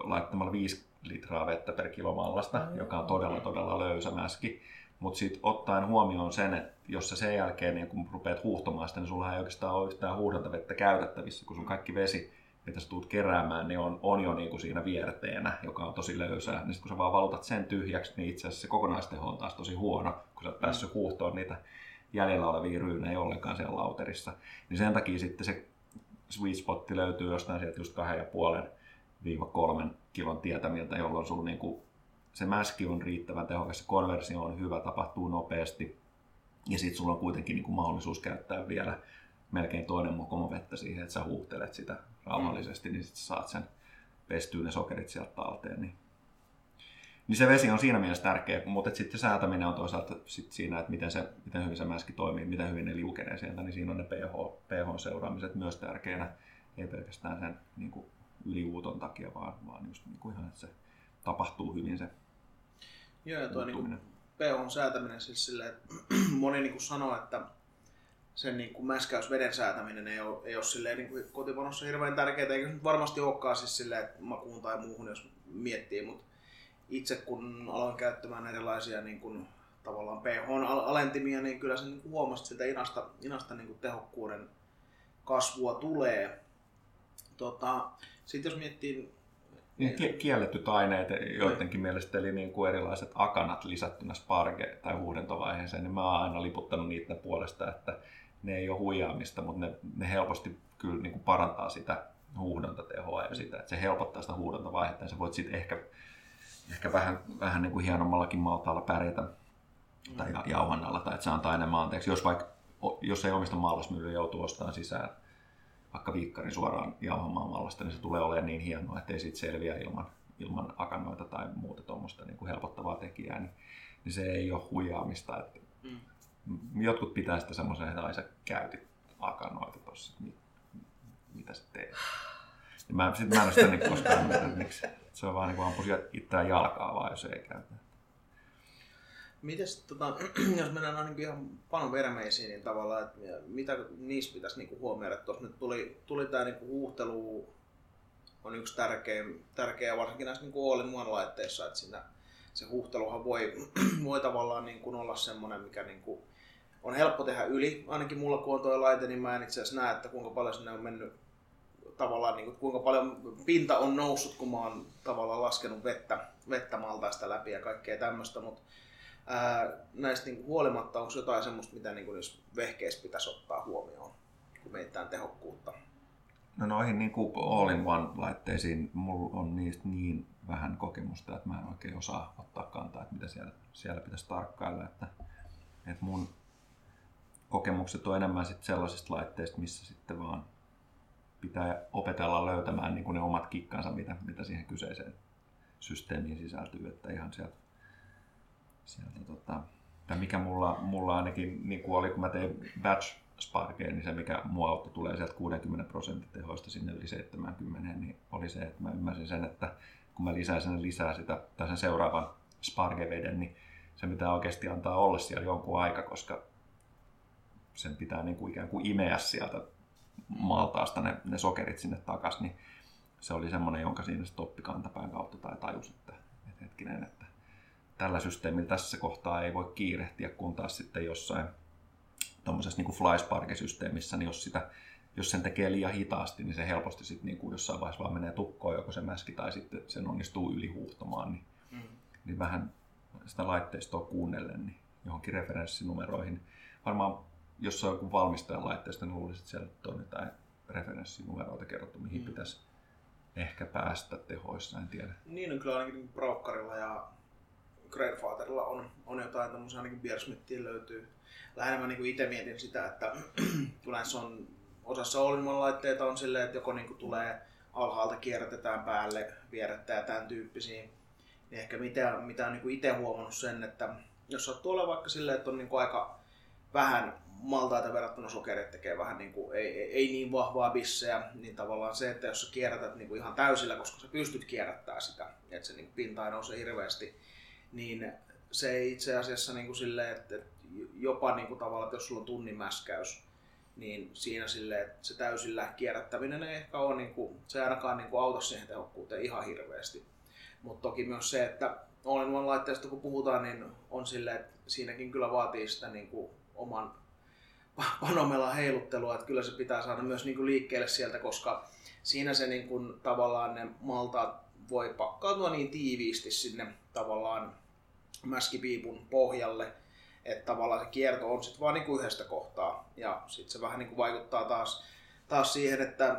laittamalla viisi litraa vettä per kilo mallasta, mm. joka on todella todella löysä mäski. Mutta sitten ottaen huomioon sen, että jos sä sen jälkeen niin kun rupeat huuhtomaan sitä, niin sulla ei oikeastaan ole yhtään huuhdontavettä käytettävissä, kun sun kaikki vesi, mitä sä tulet keräämään, niin on, on jo niin kun siinä vierteenä, joka on tosi löysää. Niin sit kun sä vaan valutat sen tyhjäksi, niin itse asiassa se kokonaisteho on taas tosi huono, kun sä oot päässyt huuhtoon niitä jäljellä olevia ryynejä ollenkaan siellä lauterissa. Niin sen takia sitten se sweet spotti löytyy jostain sieltä just kahden ja puolen viiva kolmen kilon tietämiltä, jolloin sulla niin kun se mäski on riittävän tehokas, se konversio on hyvä, tapahtuu nopeasti ja sitten sulla on kuitenkin niinku mahdollisuus käyttää vielä melkein toinen mokomo vettä siihen, että sä huuhtelet sitä rauhallisesti, niin sitten saat sen pestyyn ne sokerit sieltä talteen. Niin, niin se vesi on siinä mielessä tärkeä, mutta sitten säätäminen on toisaalta sit siinä, että miten, se, miten hyvin se mäski toimii, miten hyvin ne liukenee sieltä, niin siinä on ne pH-seuraamiset myös tärkeänä, ei pelkästään sen niinku yliuuton takia, vaan, vaan just niinku ihan, että se tapahtuu hyvin se. Joo, ja tuo niin pH:n säätäminen siis silleen, että moni niin kuin sanoo, että sen niin kuin mäskäysveden säätäminen ei ole, ei ole silleen, niin kuin kotipanossa hirveän tärkeää, eikä nyt varmasti olekaan siis silleen, että makuun tai muuhun, jos miettii, mutta itse kun aloin käyttämään erilaisia niin kuin, tavallaan pH:n alentimia, niin kyllä se niin kuin huomasi, että sieltä inasta, inasta niin kuin tehokkuuden kasvua tulee. Tota, sitten jos miettii kielletyt aineet joidenkin mielestä, eli niin kuin erilaiset akanat lisättynä sparge- tai huudentovaiheeseen, niin mä oon aina liputtanut niitä puolesta, että ne ei ole huijaamista, mutta ne, ne helposti kyllä niin kuin parantaa sitä huuhdontatehoa ja sitä, että se helpottaa sitä huuhdontavaihetta ja sä voit sitten ehkä, ehkä vähän, vähän niin kuin hienommallakin maltaalla pärjätä tai jauhannalla, tai että se antaa enemmän anteeksi, jos, vaikka, jos ei omista mallasmyyjä joutuu ostamaan sisään vaikka viikkarin suoraan jauhamaan mallasta, niin se tulee olemaan niin hienoa, ettei siitä selviä ilman, ilman akanoita tai muuta tuommoista niin kuin helpottavaa tekijää, niin, niin se ei ole huijaamista. Että mm. Jotkut pitää sitä semmoisena, että ai sä käytit akanoita tuossa, mit, mitä sä teet. Ja mä, sit mä en ole sitä niin koskaan myötä, se on vaan niin kuin ampusia itseään jalkaa vaan, jos ei käytä. Mites, tota, jos mennään ainakin ihan panovermeisiin, niin tavallaan, että mitä niissä pitäisi niinku huomioida? Tuossa nyt tuli, tuli tämä niinku huuhtelu, on yksi tärkeä, tärkeä varsinkin näissä niinku all-in-one-laitteissa, että siinä, se huuhteluhan voi, voi tavallaan niinku olla semmoinen, mikä niinku on helppo tehdä yli. Ainakin mulla kun on tuo laite, niin mä en itse asiassa näe, että kuinka paljon sinne on mennyt, tavallaan niinku, kuinka paljon pinta on noussut, kun mä oon tavallaan laskenut vettä, vettä maltaista läpi ja kaikkea tämmöistä. Mut Ää, näistä niinku huolimatta, onko jotain semmoista, mitä niinku jos vehkeissä pitäisi ottaa huomioon, kun mietitään tehokkuutta? No noihin niinku all-in-one-laitteisiin mulla on niistä niin vähän kokemusta, että mä en oikein osaa ottaa kantaa, että mitä siellä, siellä pitäisi tarkkailla. Että, että mun kokemukset on enemmän sit sellaisista laitteista, missä sitten vaan pitää opetella löytämään niinku ne omat kikkansa, mitä, mitä siihen kyseiseen systeemiin sisältyy, että ihan sieltä Sieltä, tota, tai mikä mulla, mulla ainakin niin oli, kun mä tein batch sparkeen, niin se mikä mua auttoi tulee sieltä kuusikymmentä prosenttia tehoista sinne yli seitsemänkymmentä, niin oli se, että mä ymmärsin sen, että kun mä lisään sen lisää sitä, tai sen seuraavan spargeveden, niin se pitää oikeasti antaa olla siellä jonkun aika, koska sen pitää niin kuin ikään kuin imeä sieltä maltaasta ne, ne sokerit sinne takaisin, niin se oli semmoinen, jonka siinä stoppi kantapään kautta tai tajus, että, että hetkinen, että tällä systeemillä tässä kohtaa ei voi kiirehtiä, kun taas sitten jossain tommosessa niinku flyspark-systeemissä, niin jos, sitä, jos sen tekee liian hitaasti, niin se helposti sitten niinku jossain vaiheessa vaan menee tukkoon joko se mäski tai sitten sen onnistuu ylihuuhtomaan. Niin, mm. niin vähän sitä laitteistoa kuunnellen niin johonkin referenssinumeroihin. Varmaan jos on joku valmistajan laitteesta, niin luulisin, että siellä on jotain referenssinumeroita kerrottu, mihin mm. pitäisi ehkä päästä tehoissa, en tiedä. Niin on kyllä ainakin Braukkarilla ja Grandfatherilla on, on jotain, tämmöisiä ainakin Beersmithiin löytyy. Lähinnä mä niinku itse mietin sitä, että yleensä on osassa all-in-one laitteita on silleen, että joko niinku tulee alhaalta kierrätetään päälle, vierettää ja tämän tyyppisiä. Niin ehkä mitä, mitä on niinku itse huomannut sen, että jos sattuu olla vaikka silleen, että on niinku aika vähän maltaita verrattuna sokerit tekee vähän niinku, ei, ei, ei niin vahvaa bisseä, niin tavallaan se, että jos sä kierrätät niinku ihan täysillä, koska sä pystyt kierrättämään sitä, että se niinku pinta ei nouse hirveästi, niin se ei itse asiassa niin kuin silleen, että jopa niin kuin tavallaan, että jos sulla on tunnimäskäys, niin siinä silleen, että se täysillä kierrättäminen ei ehkä ole, niin kuin, se ei ainakaan niin kuin auta siihen tehokkuuteen ihan hirveästi. Mutta toki myös se, että all-in-one laitteesta kun puhutaan, niin on silleen, että siinäkin kyllä vaatii sitä niin kuin oman panomelan heiluttelua, että kyllä se pitää saada myös niin kuin liikkeelle sieltä, koska siinä se niin kuin, tavallaan ne maltaat voi pakkautua niin tiiviisti sinne tavallaan mäskipiipun pohjalle, että tavallaan se kierto on sitten vaan niinku yhdestä kohtaa. Ja sitten se vähän niinku vaikuttaa taas, taas siihen, että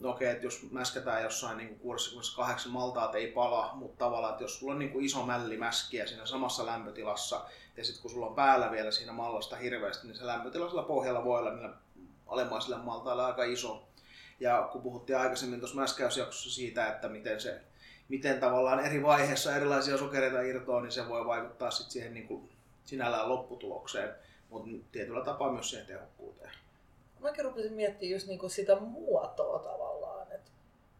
no okei, että jos mäskätään jossain niinku kuusikymmentäkahdeksan maltaat ei pala, mutta tavallaan, että jos sulla on niinku iso mälli mäskiä siinä samassa lämpötilassa, ja sitten kun sulla on päällä vielä siinä mallasta hirveästi, niin se lämpötilaisella pohjalla voi olla niillä alemmaisilla maltailla aika iso. Ja kun puhuttiin aikaisemmin tuossa mäskäysjaksossa siitä, että miten se miten tavallaan eri vaiheessa erilaisia sokereita irtoaa, niin se voi vaikuttaa sitten siihen niin kuin sinällään lopputulokseen, mutta tietyllä tapaa myös siihen tehokkuuteen. Mäkin rupesin miettimään just niin kuin sitä muotoa tavallaan. Et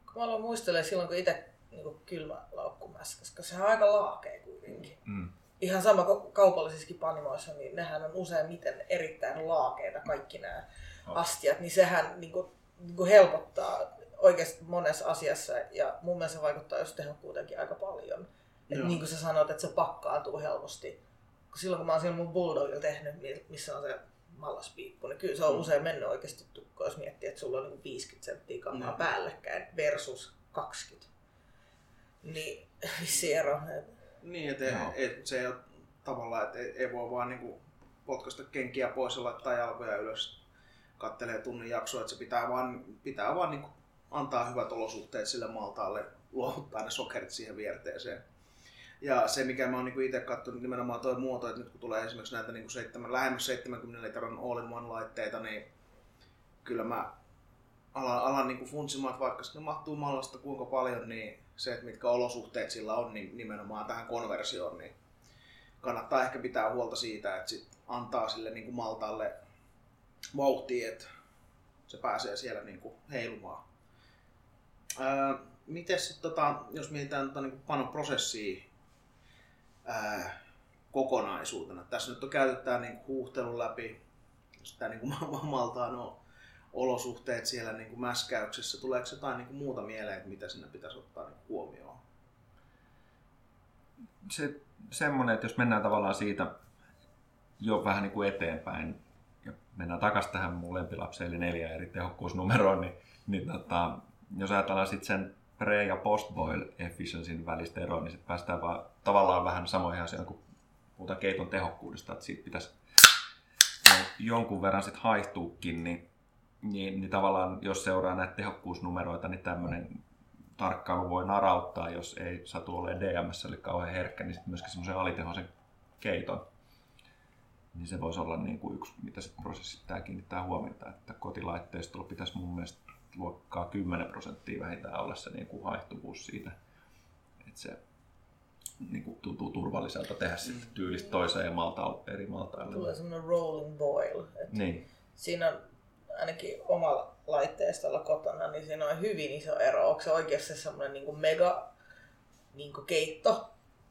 kun mä aloin muistella silloin, kun itse niin kylmälaukkumäskäs, koska sehän on aika laakea kuitenkin. Mm. Ihan sama kuin kaupallisissakin panimoissa, niin nehän on useimmiten erittäin laakeita kaikki nämä oh. astiat, niin sehän niin kuin, niin kuin helpottaa oikeasti monessa asiassa ja mun mielestä se vaikuttaa just tehokkuuteenkin aika paljon. Et niin kuin sä sanoit, että se pakkaantuu helposti. Silloin kun mä oon siellä mun Bulldogilla tehnyt, missä on se mallaspiippu, niin kyllä se on mm. usein mennyt oikeasti tukkoon, jos miettii, että sulla on niinku viisikymmentä senttiä kamaa mm. päällekkäin versus kaksikymmentä. Niin vissi ero. Niin, että no. ei, se ei ole tavallaan, että ei voi vaan niinku potkaista kenkiä pois ja laittaa jalkoja ylös. Kattelee tunnin jaksoa, että se pitää vaan, pitää vaan niinku antaa hyvät olosuhteet sille maltaalle, luovuttaa ne sokerit siihen vierteeseen. Ja se, mikä mä oon niinku itse katsonut, nimenomaan toi muoto, että nyt kun tulee esimerkiksi näitä niinku seitsemän, lähemmäs seitsemänkymmenen litran all-in-one-laitteita, niin kyllä mä alan, alan niinku funtsimaan, vaikka sinne mahtuu mallasta kuinka paljon, niin se, että mitkä olosuhteet sillä on niin nimenomaan tähän konversioon, niin kannattaa ehkä pitää huolta siitä, että sit antaa sille niin kuin maltaalle vauhtia, että se pääsee siellä niin kuin heilumaan. Öö, mites sit, tota, jos mietitään tota, niin panoprosessia öö, kokonaisuutena? Tässä nyt on käyty tää niin kuin huuhtelun läpi, sitä niin kuin maltaan on olosuhteet siellä niin kuin mäskäyksessä. Tuleeko jotain niin kuin muuta mieleen, että mitä sinne pitäisi ottaa niin kuin huomioon? Se semmoinen, että jos mennään tavallaan siitä jo vähän niin kuin eteenpäin ja mennään takaisin tähän mun lempilapseen, eli neljä eri tehokkuusnumeroon, niin, niin tota, jos ajatellaan sitten sen pre- ja post-boil efficiency välistä eroa, niin sitten päästään vaan tavallaan vähän samoihin asioihin kuin puhutaan keiton tehokkuudesta, että siitä pitäisi jonkun verran sitten haihtuukin, niin, niin, niin tavallaan jos seuraa näitä tehokkuusnumeroita, niin tämmöinen tarkkailu voi narauttaa, jos ei satu ole D M:ssä eli kauhean herkkä, niin sitten myöskin semmoisen alitehoisen keiton. Niin se voisi olla niin kuin yksi, mitä sitten prosessi pitää kiinnittää huomiota, että kotilaitteistolla pitäisi mun mielestä luokkaa kymmenen prosenttia vähintään olla se niin kuin haihtuvuus siitä, että se niin kuin tuntuu turvalliselta tehdä sitten tyylistä toiseen ja malta, eri maltaille. Tulee semmoinen roll and boil. Niin. Siinä on ainakin omalla laitteistolla kotona, niin siinä on hyvin iso ero. Onko se oikeasti semmoinen niin kuin mega niin kuin keitto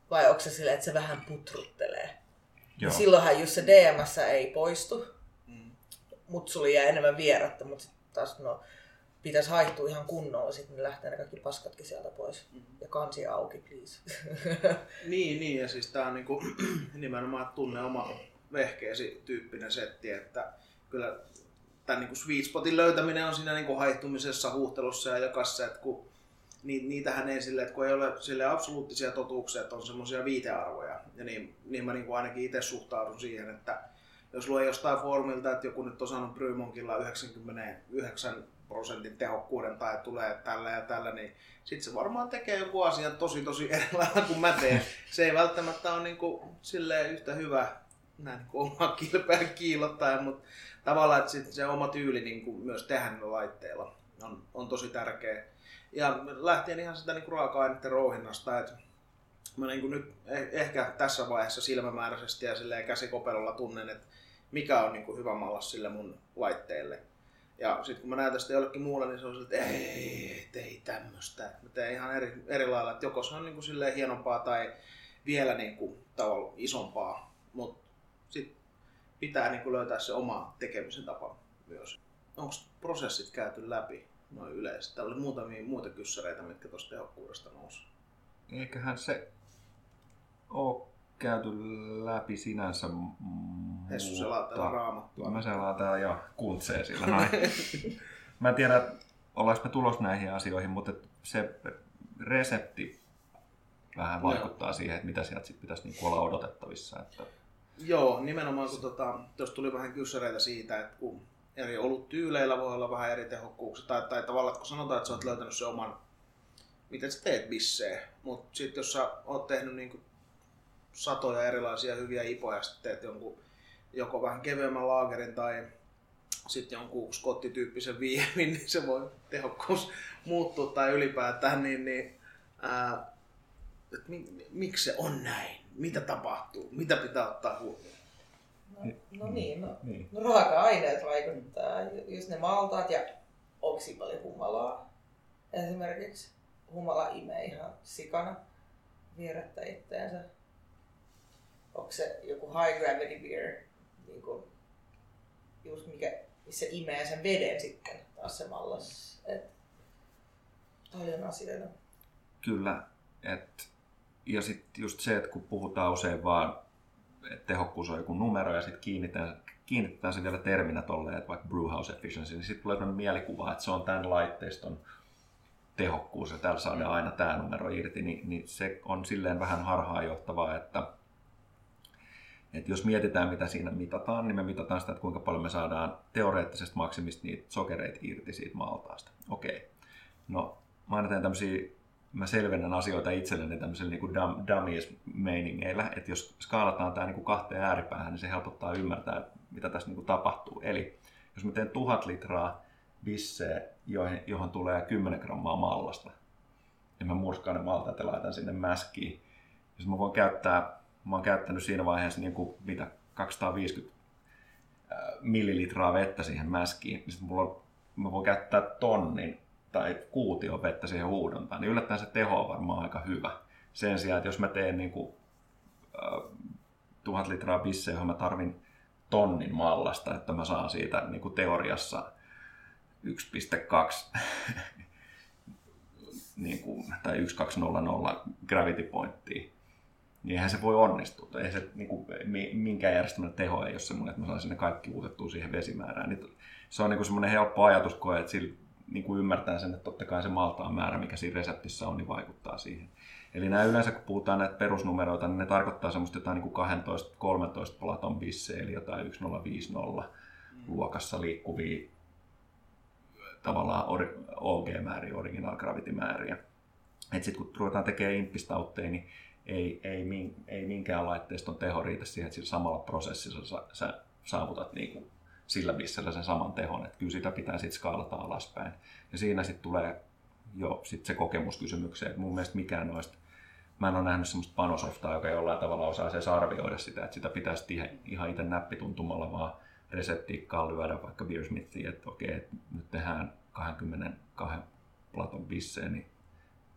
vai onko se silleen, että se vähän putruttelee? Joo. Silloinhan just se D M:ssä ei poistu, mm. mutta sulla jää enemmän vierettä, mutta sitten taas no, pitäisi haihtua ihan kunnolla, sitten ne lähtee ne kaikki paskatkin sieltä pois. Mm. Ja kansi auki, please. niin, niin, ja siis tää on niinku, nimenomaan tunne oma vehkeesi tyyppinen setti, että kyllä tämän niinku sweet spotin löytäminen on siinä niinku haihtumisessa, huuhtelussa ja jokassa, että kun niitähän ei silleen, että kun ei ole silleen absoluuttisia totuuksia, että on semmoisia viitearvoja. Ja niin, niin mä niin ainakin itse suhtaudun siihen, että jos luen jostain foorumilta, että joku nyt on saanut Brew Monkilla yhdeksänkymmentäyhdeksän prosentin tehokkuuden tai tulee tällä ja tällä, niin sit se varmaan tekee joku asia tosi tosi erilailla kuin mä teen. Se ei välttämättä ole niin kuin silleen yhtä hyvä näin niin kuin omaa kilpeä kiillottaen, mutta tavallaan että sit se oma tyyli niin kuin myös tehdä laitteilla on, on tosi tärkeä. Ja lähtien ihan sitä niinku raaka-aineiden rouhinnasta, että mä niinku nyt ehkä tässä vaiheessa silmämääräisesti ja käsikopelolla tunnen, että mikä on niinku hyvä mallas sille mun laitteelle. Ja sit kun mä näytän sitä jollekin muulle, niin se on silleen, että ei, ei tämmöstä. Mä teen ihan eri, eri lailla, että joko se on niinku silleen hienompaa tai vielä niinku tavallaan isompaa. Mut sit pitää niinku löytää se oma tekemisen tapa myös. Onko prosessit käyty läpi? No yleensä. Täällä oli muutamia muita kyssäreitä, mitkä tuosta tehokkuudesta nousi. Eiköhän se ole käyty läpi sinänsä. Hessu selaa täällä raamattua. Mä selaan täällä ja kuntsee sillä noin. Mä en tiedä, ollaanko me tulossa näihin asioihin, mutta se resepti vähän vaikuttaa no. siihen, että mitä sieltä sit pitäisi niinku olla odotettavissa. Että... Joo, nimenomaan kun tuosta tota, tuli vähän kyssäreitä siitä, että kun eri oluttyyleillä voi olla vähän eri tehokkuuksia, tai, tai tavallaan kun sanotaan, että sä oot löytänyt sen oman, miten sä teet bissee, mutta sitten jos sä oot tehnyt niinku satoja erilaisia hyviä ipoja, ja sitten teet jonkun, joko vähän kevyemmän laagerin tai sitten jonkun skottityyppisen viimin, niin se voi tehokkuus muuttua tai ylipäätään, niin, niin ää, et mi, miksi se on näin? Mitä tapahtuu? Mitä pitää ottaa huomioon? No, no niin, no, niin. No raaka-aineet vaikuttaa, just ne maltaat ja onko siinä paljon humalaa esimerkiksi. Humala imee ihan sikana vierettä itteensä. Onko se joku high gravity beer, niin kuin, just mikä, missä imee sen veden sitten taas se mallas. Et, paljon asioita. Kyllä, et, ja sitten just se, että kun puhutaan usein vaan että tehokkuus on joku numero ja sitten kiinnitetään, kiinnitetään se vielä terminä tolleen, että vaikka brewhouse efficiency, niin sitten tulee sellainen mielikuva, että se on tämän laitteiston tehokkuus ja täällä saadaan aina tämä numero irti, niin, niin se on silleen vähän harhaanjohtavaa, että, että jos mietitään mitä siinä mitataan, niin me mitataan sitä, että kuinka paljon me saadaan teoreettisesta maksimista niitä sokereita irti siitä maltaasta. Okei. No, mä aina teen tämmöisiä mä selvennän asioita itselleni tämmöisellä niinku dummies-meiningeillä, että jos skaalataan tämä niinku kahteen ääripäähän, niin se helpottaa ymmärtää, mitä tässä niinku tapahtuu. Eli jos mä teen tuhat litraa bisseä, johon, johon tulee kymmenen grammaa mallasta, niin mä murskaan ne maltaat ja laitan sinne mäskiin. Ja mä voin käyttää, mä oon käyttänyt siinä vaiheessa niin kuin, mitä, kaksisataaviisikymmentä millilitraa vettä siihen mäskiin, niin sitten mulla on, mä voin käyttää tonnin tai kuution vettä siihen huudontaan, niin yllättäen se teho on varmaan aika hyvä. Sen sijaan, että jos mä teen niin kuin, äh, tuhat litraa bissejä, johon mä tarvin tonnin mallasta, että mä saan siitä niin kuin teoriassa yksi pilkku kaksi niin kuin, tai yksituhattakaksisataa gravity pointtia, niin eihän se voi onnistua. Eihän se, niin kuin, minkään järjestelmän teho ei ole semmoinen, että mä saan sinne kaikki uutettua siihen vesimäärään. Niin se on niin kuin semmoinen helppo ajatuskoe, että sillä niin kuin ymmärtää sen, että totta kai se maltaan määrä, mikä siinä reseptissä on, niin vaikuttaa siihen. Eli nämä yleensä, kun puhutaan näitä perusnumeroita, niin ne tarkoittaa semmoista jotain niin kuin kaksitoista kolmetoista Platon bissejä, eli jotain yksituhattaviisikymmentä luokassa liikkuvia tavallaan O G-määriä, original gravity-määriä. Et sit kun ruvetaan tekemään imppistautteja, niin ei, ei, ei minkään laitteiston teho riitä siihen, että samalla prosessissa sä, sä saavutat niin kuin sillä bissellä sen saman tehon. Et kyllä sitä pitää sit skaalata alaspäin. Ja siinä sit tulee jo sit se kokemuskysymykseen. Et mun mielestä mikään noista, mä en ole nähnyt semmoista panosoftaa, joka jollain tavalla osaa se arvioida sitä, että sitä pitäisi ihan itse näppituntumalla vaan reseptiikkaan lyödä vaikka Beersmithiin, että okei, että nyt tehdään kaksikymmentäkaksi Platon bissejä, niin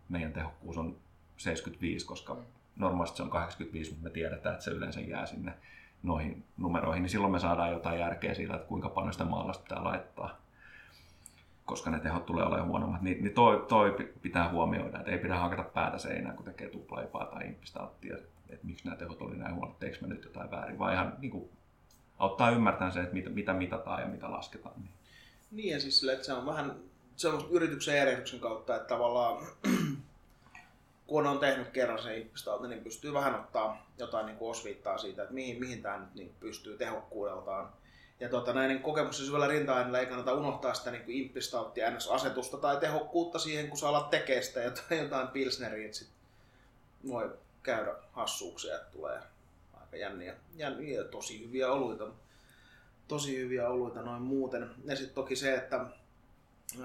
meidän tehokkuus on seitsemänkymmentäviisi, koska normaalisti se on kahdeksankymmentäviisi, mutta me tiedetään, että se yleensä jää sinne noihin numeroihin, niin silloin me saadaan jotain järkeä siitä, että kuinka paljon sitä maalasta pitää laittaa, koska ne tehot tulee olemaan huonommat. Niin toi, toi pitää huomioida, että ei pidä hakata päätä seinään, kun tekee tuplaipaa tai impistaattia, että miksi nämä tehot oli näin huonot, teekö mä nyt jotain väärin, vaan ihan niin kuin auttaa ymmärtämään se, että mitä, mitä mitataan ja mitä lasketaan. Niin, niin ja siis sille, että se on vähän se on yrityksen järjestyksen kautta, että tavallaan kun on tehnyt kerran sen imppistauti, niin pystyy vähän ottaa jotain niin kuin osviittaa siitä, että mihin, mihin tämä nyt niin pystyy tehokkuudeltaan. Ja tuota, näiden kokemuksen syvällä rinta-aineella ei kannata unohtaa sitä niin imppistauttia, N S-asetusta tai tehokkuutta siihen, kun sä alat tekemään sitä jotain, jotain pilsneriä, että sit voi käydä hassuuksia, että tulee aika jänniä, jänniä tosi hyviä oluita. Tosi hyviä oluita noin muuten. Ja sitten toki se, että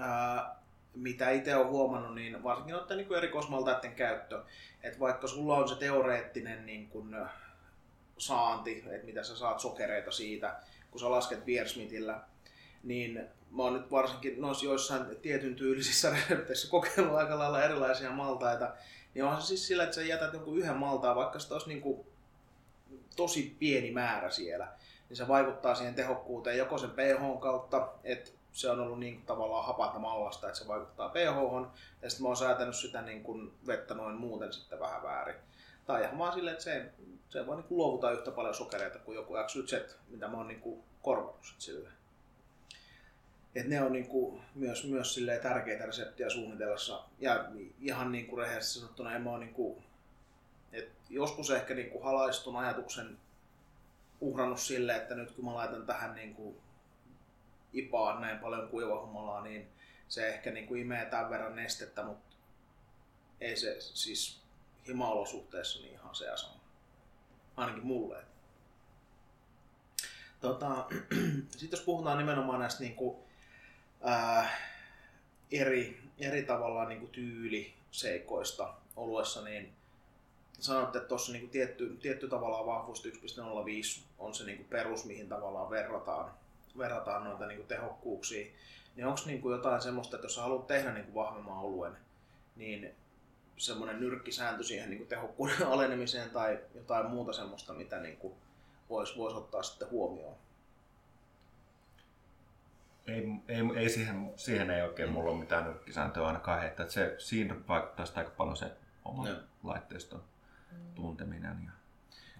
ää, mitä itse olen huomannut, niin varsinkin noiden niin erikoismaltaiden käyttö, että vaikka sulla on se teoreettinen niin kuin saanti, että mitä sä saat sokereita siitä, kun sä lasket Beersmithillä, niin mä oon nyt varsinkin noissa joissain tietyn tyylisissä resepteissä kokeillut aika lailla erilaisia maltaita, niin onhan se siis sillä, että sä jätät jonkun yhden maltaan, vaikka sitä olisi niin kuin tosi pieni määrä siellä, niin se vaikuttaa siihen tehokkuuteen joko sen pHn kautta, että se on ollut niin tavallaan hapanta mallasta, että se vaikuttaa pHhon, ja sitten mä oon säätänyt sitä niin kuin vettä noin muuten sitten vähän väärin. Tai ihan vaan silleen, että se, se vaan niin kuin luovutaan yhtä paljon sokereita kuin joku X Y Z, mitä mä oon niin kuin korvannut silleen. Et ne on niin kuin myös, myös silleen tärkeitä reseptiä suunnitellessa, ja ihan niin kuin rehellisesti sanottuna en mä oon niin kuin, et joskus ehkä niin kuin halaistun ajatuksen uhrannut sille, että nyt kun mä laitan tähän niin kuin ipaan näin paljon kuivahumalaa, niin se ehkä niin kuin imee tämän verran nestettä, mutta ei se siis himaolosuhteessa niin ihan se asema. Ainakin mulle. Tota, sitten jos puhutaan nimenomaan näistä niin kuin, ää, eri, eri tavallaan niin kuin tyyliseikoista oluessa, niin sanoitte, että tuossa niinku tietty, tietty tavallaan vahvuus yksi pilkku nolla viisi on se niinku perus, mihin tavallaan verrataan, verrataan noita niinku tehokkuuksia. Niin onko niinku jotain semmoista, että jos haluat tehdä niinku vahvemman oluen, niin semmoinen nyrkkisääntö siihen niinku tehokkuuden alenemiseen tai jotain muuta semmoista, mitä niinku voisi vois ottaa sitten huomioon? Ei, ei, ei siihen, siihen ei oikein mulla ole mitään nyrkkisääntöä ainakaan heittää. Se, siinä vaikuttaa sitä aika paljon se oman no. laitteiston tunteminen. Ja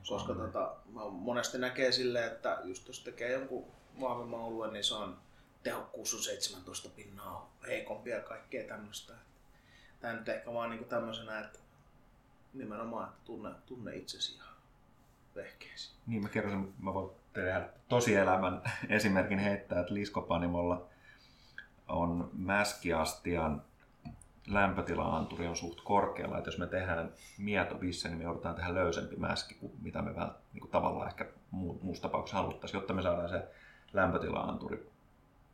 koska tota, monesti näkee silleen, että just jos tekee jonkun vahvemman oluen, niin se on tehokkuus on seitsemäntoista pinnaa heikompia ja kaikkea tämmöistä. Tämä nyt ehkä vaan niinku tämmöisenä, että nimenomaan että tunne, tunne itsesi ja vehkeesi. Niin mä kerron, mä voin tehdä tosielämän esimerkin heittää, että LISCO-Panimolla on mäskiastian lämpötila-anturi on suht korkealla, että jos me tehdään mietobisse, niin me joudutaan tehdä löysempi mäski kuin mitä me vält, niin kuin tavallaan ehkä muussa tapauksessa haluttaisiin, jotta me saadaan se lämpötila-anturi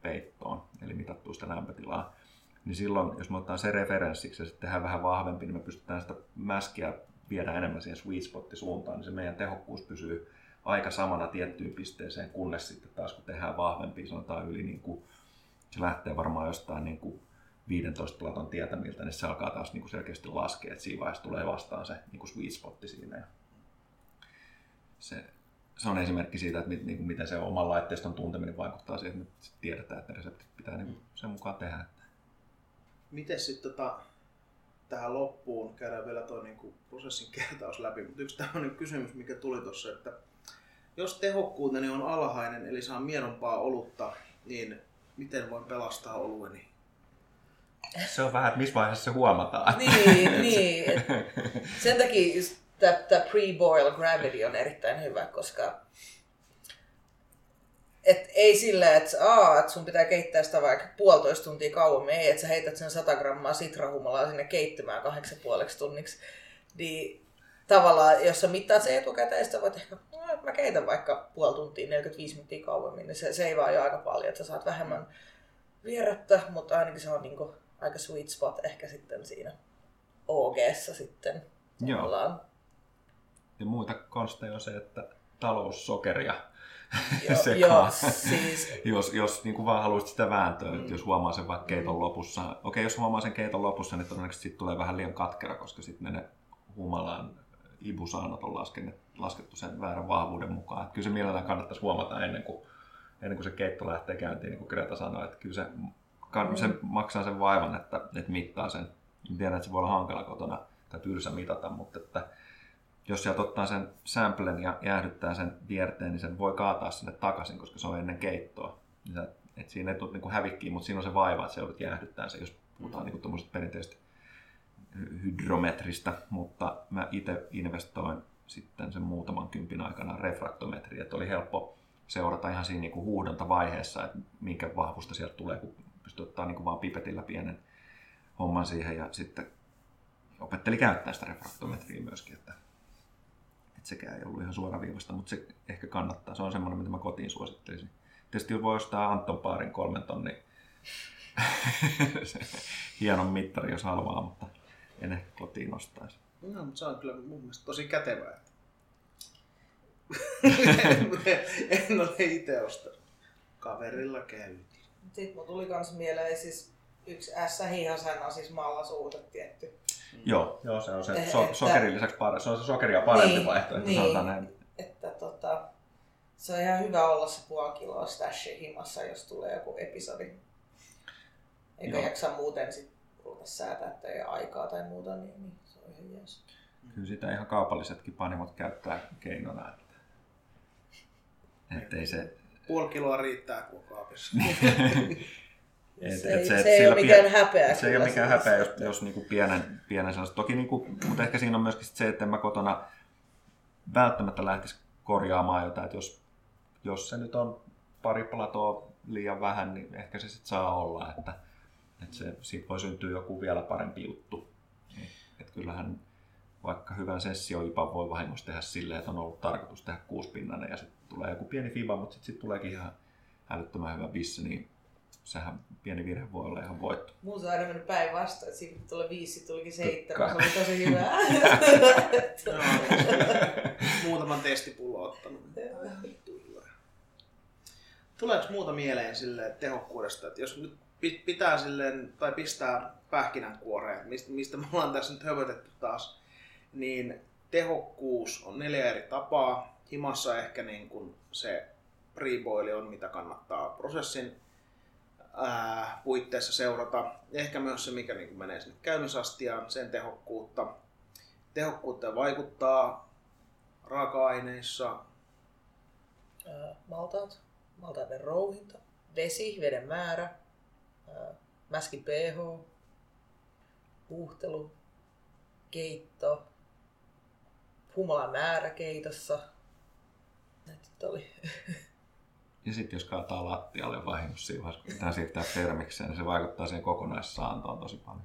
peittoon, eli mitattua sitä lämpötilaa. niin silloin, jos me otetaan se referenssiksi ja sitten tehdään vähän vahvempi, niin me pystytään sitä mäskiä viedä enemmän siihen sweet spotin suuntaan, niin se meidän tehokkuus pysyy aika samana tiettyyn pisteeseen, kunnes sitten taas kun tehdään vahvempia, sanotaan yli, niin kuin, se lähtee varmaan jostain niin kuin viidentoista platon tietämiltä, niin se alkaa taas niin kuin selkeästi laskea, että siinä vaiheessa tulee vastaan se niin kuin sweet spotti siinä. Se, se on esimerkki siitä, että mit, niin kuin miten se oman laitteiston tunteminen vaikuttaa siihen, että me tiedetään, että reseptit pitää niin kuin sen mukaan tehdä. Miten sitten tota, tähän loppuun käydään vielä tuo niin prosessin kertaus läpi, mutta yksi tämmöinen kysymys, mikä tuli tuossa, että jos tehokkuuteni on alhainen, eli saan miedompaa olutta, niin miten voin pelastaa olueni? Se on vähän, että missä vaiheessa se huomataan. Niin, niin. Sen takia just tämä pre-boil gravity on erittäin hyvä, koska et ei sillä, että aa, et sun pitää keittää sitä vaikka puolitoista tuntia kauemmin, ei, että sä heität sen sata grammaa sitrahumalaa sinne keittämään kahdeksan puoleksi tunniksi. Niin tavallaan, jos sä mittaat sen etukäteen, sä voit ehkä, no, mä keitän vaikka puoli tuntia, neljäkymmentäviisi minuuttia kauemmin, niin se, se ei vaan ole aika paljon, että sä saat vähemmän vierettä, mutta ainakin se on niinku aika sweet spot ehkä sitten siinä O G:ssä sitten tavallaan. Joo. Ja muita konsteja on se, että taloussokeria sekaan, siis. jos, jos niin kuin vaan haluaisit sitä vääntöä, mm. että jos huomaa sen vaikka keiton lopussa. Okei, okay, jos huomaa sen keiton lopussa, niin todennäköisesti siitä tulee vähän liian katkera, koska sitten ne humalan ibusaanot on laskettu sen väärän vahvuuden mukaan. Että kyllä se mielellään kannattaisi huomata ennen kuin, ennen kuin se keitto lähtee käyntiin, niin kuin Greta sanoi, että kyllä se, mm. se maksaa sen vaivan, että, että mittaa sen. Tiedän, että se voi olla hankala kotona tai tylsä mitata, mutta että jos sieltä ottaa sen samplen ja jäähdyttää sen vierteen, niin sen voi kaataa sinne takaisin, koska se on ennen keittoa. Et siinä ei tule niinku hävikkiin, mutta siinä on se vaiva, että se joudut jäähdyttämään sen, jos puhutaan niinku tuommoisesta perinteistä hydrometristä. Mutta mä itse investoin sitten sen muutaman kympin aikana refraktometriin, että oli helppo seurata ihan siinä niinku huuhdantavaiheessa, että minkä vahvusta sieltä tulee, kun pystyy ottaa niinku vaan pipetillä pienen homman siihen. Ja sitten opetteli käyttää sitä refraktometriä myöskin. Että sekään ei ollut ihan suoraviivasta, mutta se ehkä kannattaa. Se on semmoinen, mitä mä kotiin suosittelisin. Tietysti voi ostaa Anton Paarin kolmen tonnin hienon mittari, jos haluaa, mutta en ehkä kotiin ostaisi. No, mutta se on kyllä mun mielestä tosi kätevää. En ole itse ostanut. Kaverilla käytiin. Sitten mun tuli kans mieleen siis yksi S-hihasen on siis mallasuudet tietty. Mm. Joo, joo, se on se so- sokerin lisäksi parempi. Se on se sokeria parempi niin, vaihtoehto, niin, sanotaan näin. Että tota, se on ihan hyvä olla se puoli kiloa stashia himassa, jos tulee joku episodi. Eikä jaksa muuten sit ruveta säätää, että ei aikaa tai muuta, niin, niin se on ihan jees. Kyllä sitä ihan kaupallisetkin panimot käyttää keinona. Ettei se... Puoli kiloa riittää kuin kaapissa. Et, se, et se, et se ei ole mikään häpeä. Se ei ole mikään häpeä, jos, jos niinku pienen, pienen sellaisen. Toki niinku, mutta ehkä siinä on myöskin se, että en mä kotona välttämättä lähtisi korjaamaan jotain. Et jos, jos se nyt on pari platoa liian vähän, niin ehkä se sitten saa olla. Että, et se, siitä voi syntyä joku vielä parempi juttu. Et kyllähän vaikka hyvän sessioipan voi vahingossa tehdä silleen, että on ollut tarkoitus tehdä kuuspinnainen ja sitten tulee joku pieni fiba, mutta sitten sit tuleekin ihan älyttömän hyvä bisse. Niin sehän pieni virhe voi olla ihan voitto. Mun se on aina mennyt päinvastoin, että siitä tulee viisi, tulikin seitsemän, se oli tosi hyvää. Muutaman testipullon ottanut. Tuleeko muuta mieleen silleen tehokkuudesta, että jos nyt pitää silleen, tai pistää pähkinänkuoreen, mistä me ollaan tässä nyt höpötetty taas, niin tehokkuus on neljä eri tapaa. Himassa ehkä niin kun se pre-boili on, mitä kannattaa prosessin Ää, puitteissa seurata. Ehkä myös se, mikä niin menee sinne käymisastiaan, sen tehokkuutta. Tehokkuutta vaikuttaa raaka-aineissa. Ää, maltaat, maltaiden rouhinta, vesi, veden määrä, ää, mäskin pH, huuhtelu, keitto, humalan määrä keitossa. Näitä oli. Ja sitten jos kaataa lattialle vahingossa siinä vaiheessa, kun pitää siirtää termikseen, niin se vaikuttaa siihen kokonaissaantoon tosi paljon.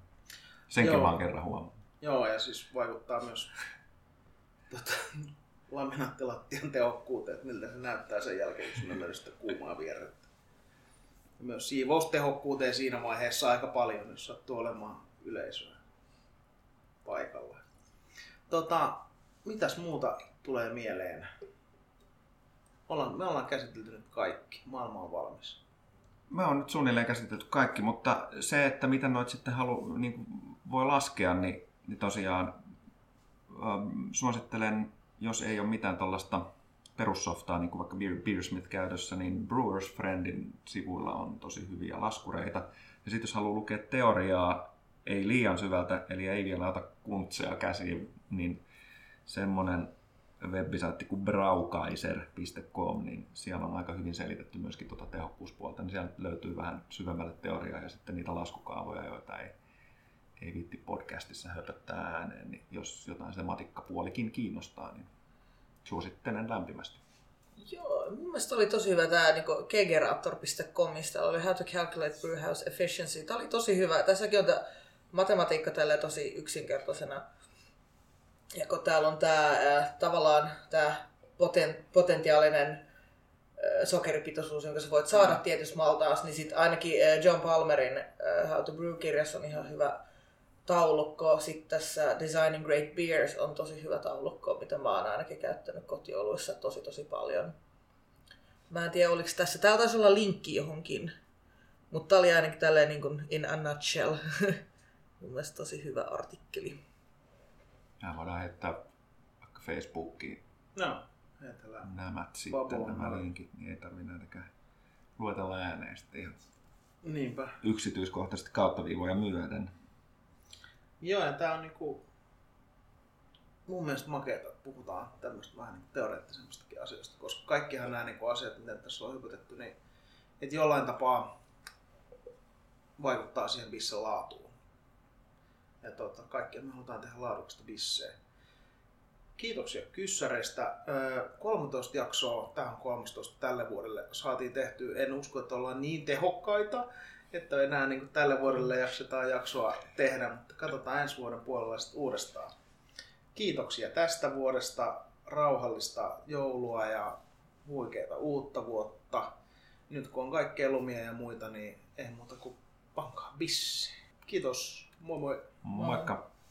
Senkin Joo. mä oon kerran huomannut. Joo, ja siis vaikuttaa myös tota, laminaattilattian tehokkuuteen, että miltä se näyttää sen jälkeen, kun sinne löydät sitä kuumaa vierrettä. myös siivoustehokkuuteen siinä vaiheessa aika paljon, jos sattuu olemaan yleisöä paikalla. Tota, mitäs muuta tulee mieleen? Ollaan, me ollaan käsitelty nyt kaikki. Maailma on valmis. Me on nyt suunnilleen käsitelty kaikki, mutta se, että mitä noit sitten halu, niin voi laskea, niin, niin tosiaan äh, suosittelen, jos ei ole mitään tuollaista perussoftaa, niin kuin vaikka Beersmith käytössä, niin Brewers Friendin sivuilla on tosi hyviä laskureita. Ja sitten jos haluaa lukea teoriaa, ei liian syvältä, eli ei vielä ota kuntsea käsiin, niin semmoinen webisaitti kuin braukaiser piste com, niin siellä on aika hyvin selitetty myöskin tuota tehokkuuspuolta, niin siellä löytyy vähän syvemmälle teoriaa ja sitten niitä laskukaavoja, joita ei, ei viitti podcastissa höpöttää ääneen, niin jos jotain se matikkapuolikin kiinnostaa, niin suosittelen lämpimästi. Joo, mun mielestä oli tosi hyvä tämä niin kuin kegerator piste comista, oli How to Calculate Brewhouse Efficiency, tämä oli tosi hyvä, tässäkin on tämä matematiikka tällä tosi yksinkertaisena. Ja kun täällä on tämä, äh, tavallaan tämä poten, potentiaalinen äh, sokeripitoisuus, jonka sä voit saada tietyssä maltaassa, niin sitten ainakin äh, John Palmerin äh, How to Brew-kirjassa on ihan hyvä taulukko. Sitten tässä Designing Great Beers on tosi hyvä taulukko, mitä mä oon ainakin käyttänyt kotioluissa tosi tosi paljon. Mä en tiedä, oliko tässä. Täällä taisi olla linkki johonkin, mutta tää oli ainakin tälleen niin kuin in a nutshell. Mun mielestä tosi hyvä artikkeli. Nämä voidaan heittää vaikka Facebookiin. No, heitellään. Nämät sitten, nämä linkit, niin ei tarvitse näitäkään luetella ääneen sitten ihan niinpä yksityiskohtaisesti kauttaviivoja myöten. Joo, ja tää on niinku mun mielestä makeeta, että puhutaan tämmöistä vähän niinku teoreettisemmistäkin asioista, koska kaikkihan nämä niinku asiat, mitä tässä on hypotettu, niin että jollain tapaa vaikuttaa siihen bissen laatuun. Ja tuota, kaikkia me halutaan tehdä laadukasta bissejä. Kiitoksia kyssäreistä. kolmetoista jaksoa, tähän on kolmetoista tälle vuodelle saatiin tehtyä. En usko, että ollaan niin tehokkaita, että enää niin kuin tälle vuodelle jaksetaan jaksoa tehdä, mutta katsotaan ensi vuoden puolella sitten uudestaan. Kiitoksia tästä vuodesta, rauhallista joulua ja huikeaa uutta vuotta. Nyt kun on kaikkea lomia ja muita, niin ei muuta kuin pankaa bissejä. Kiitos. Moi moi. Moikka.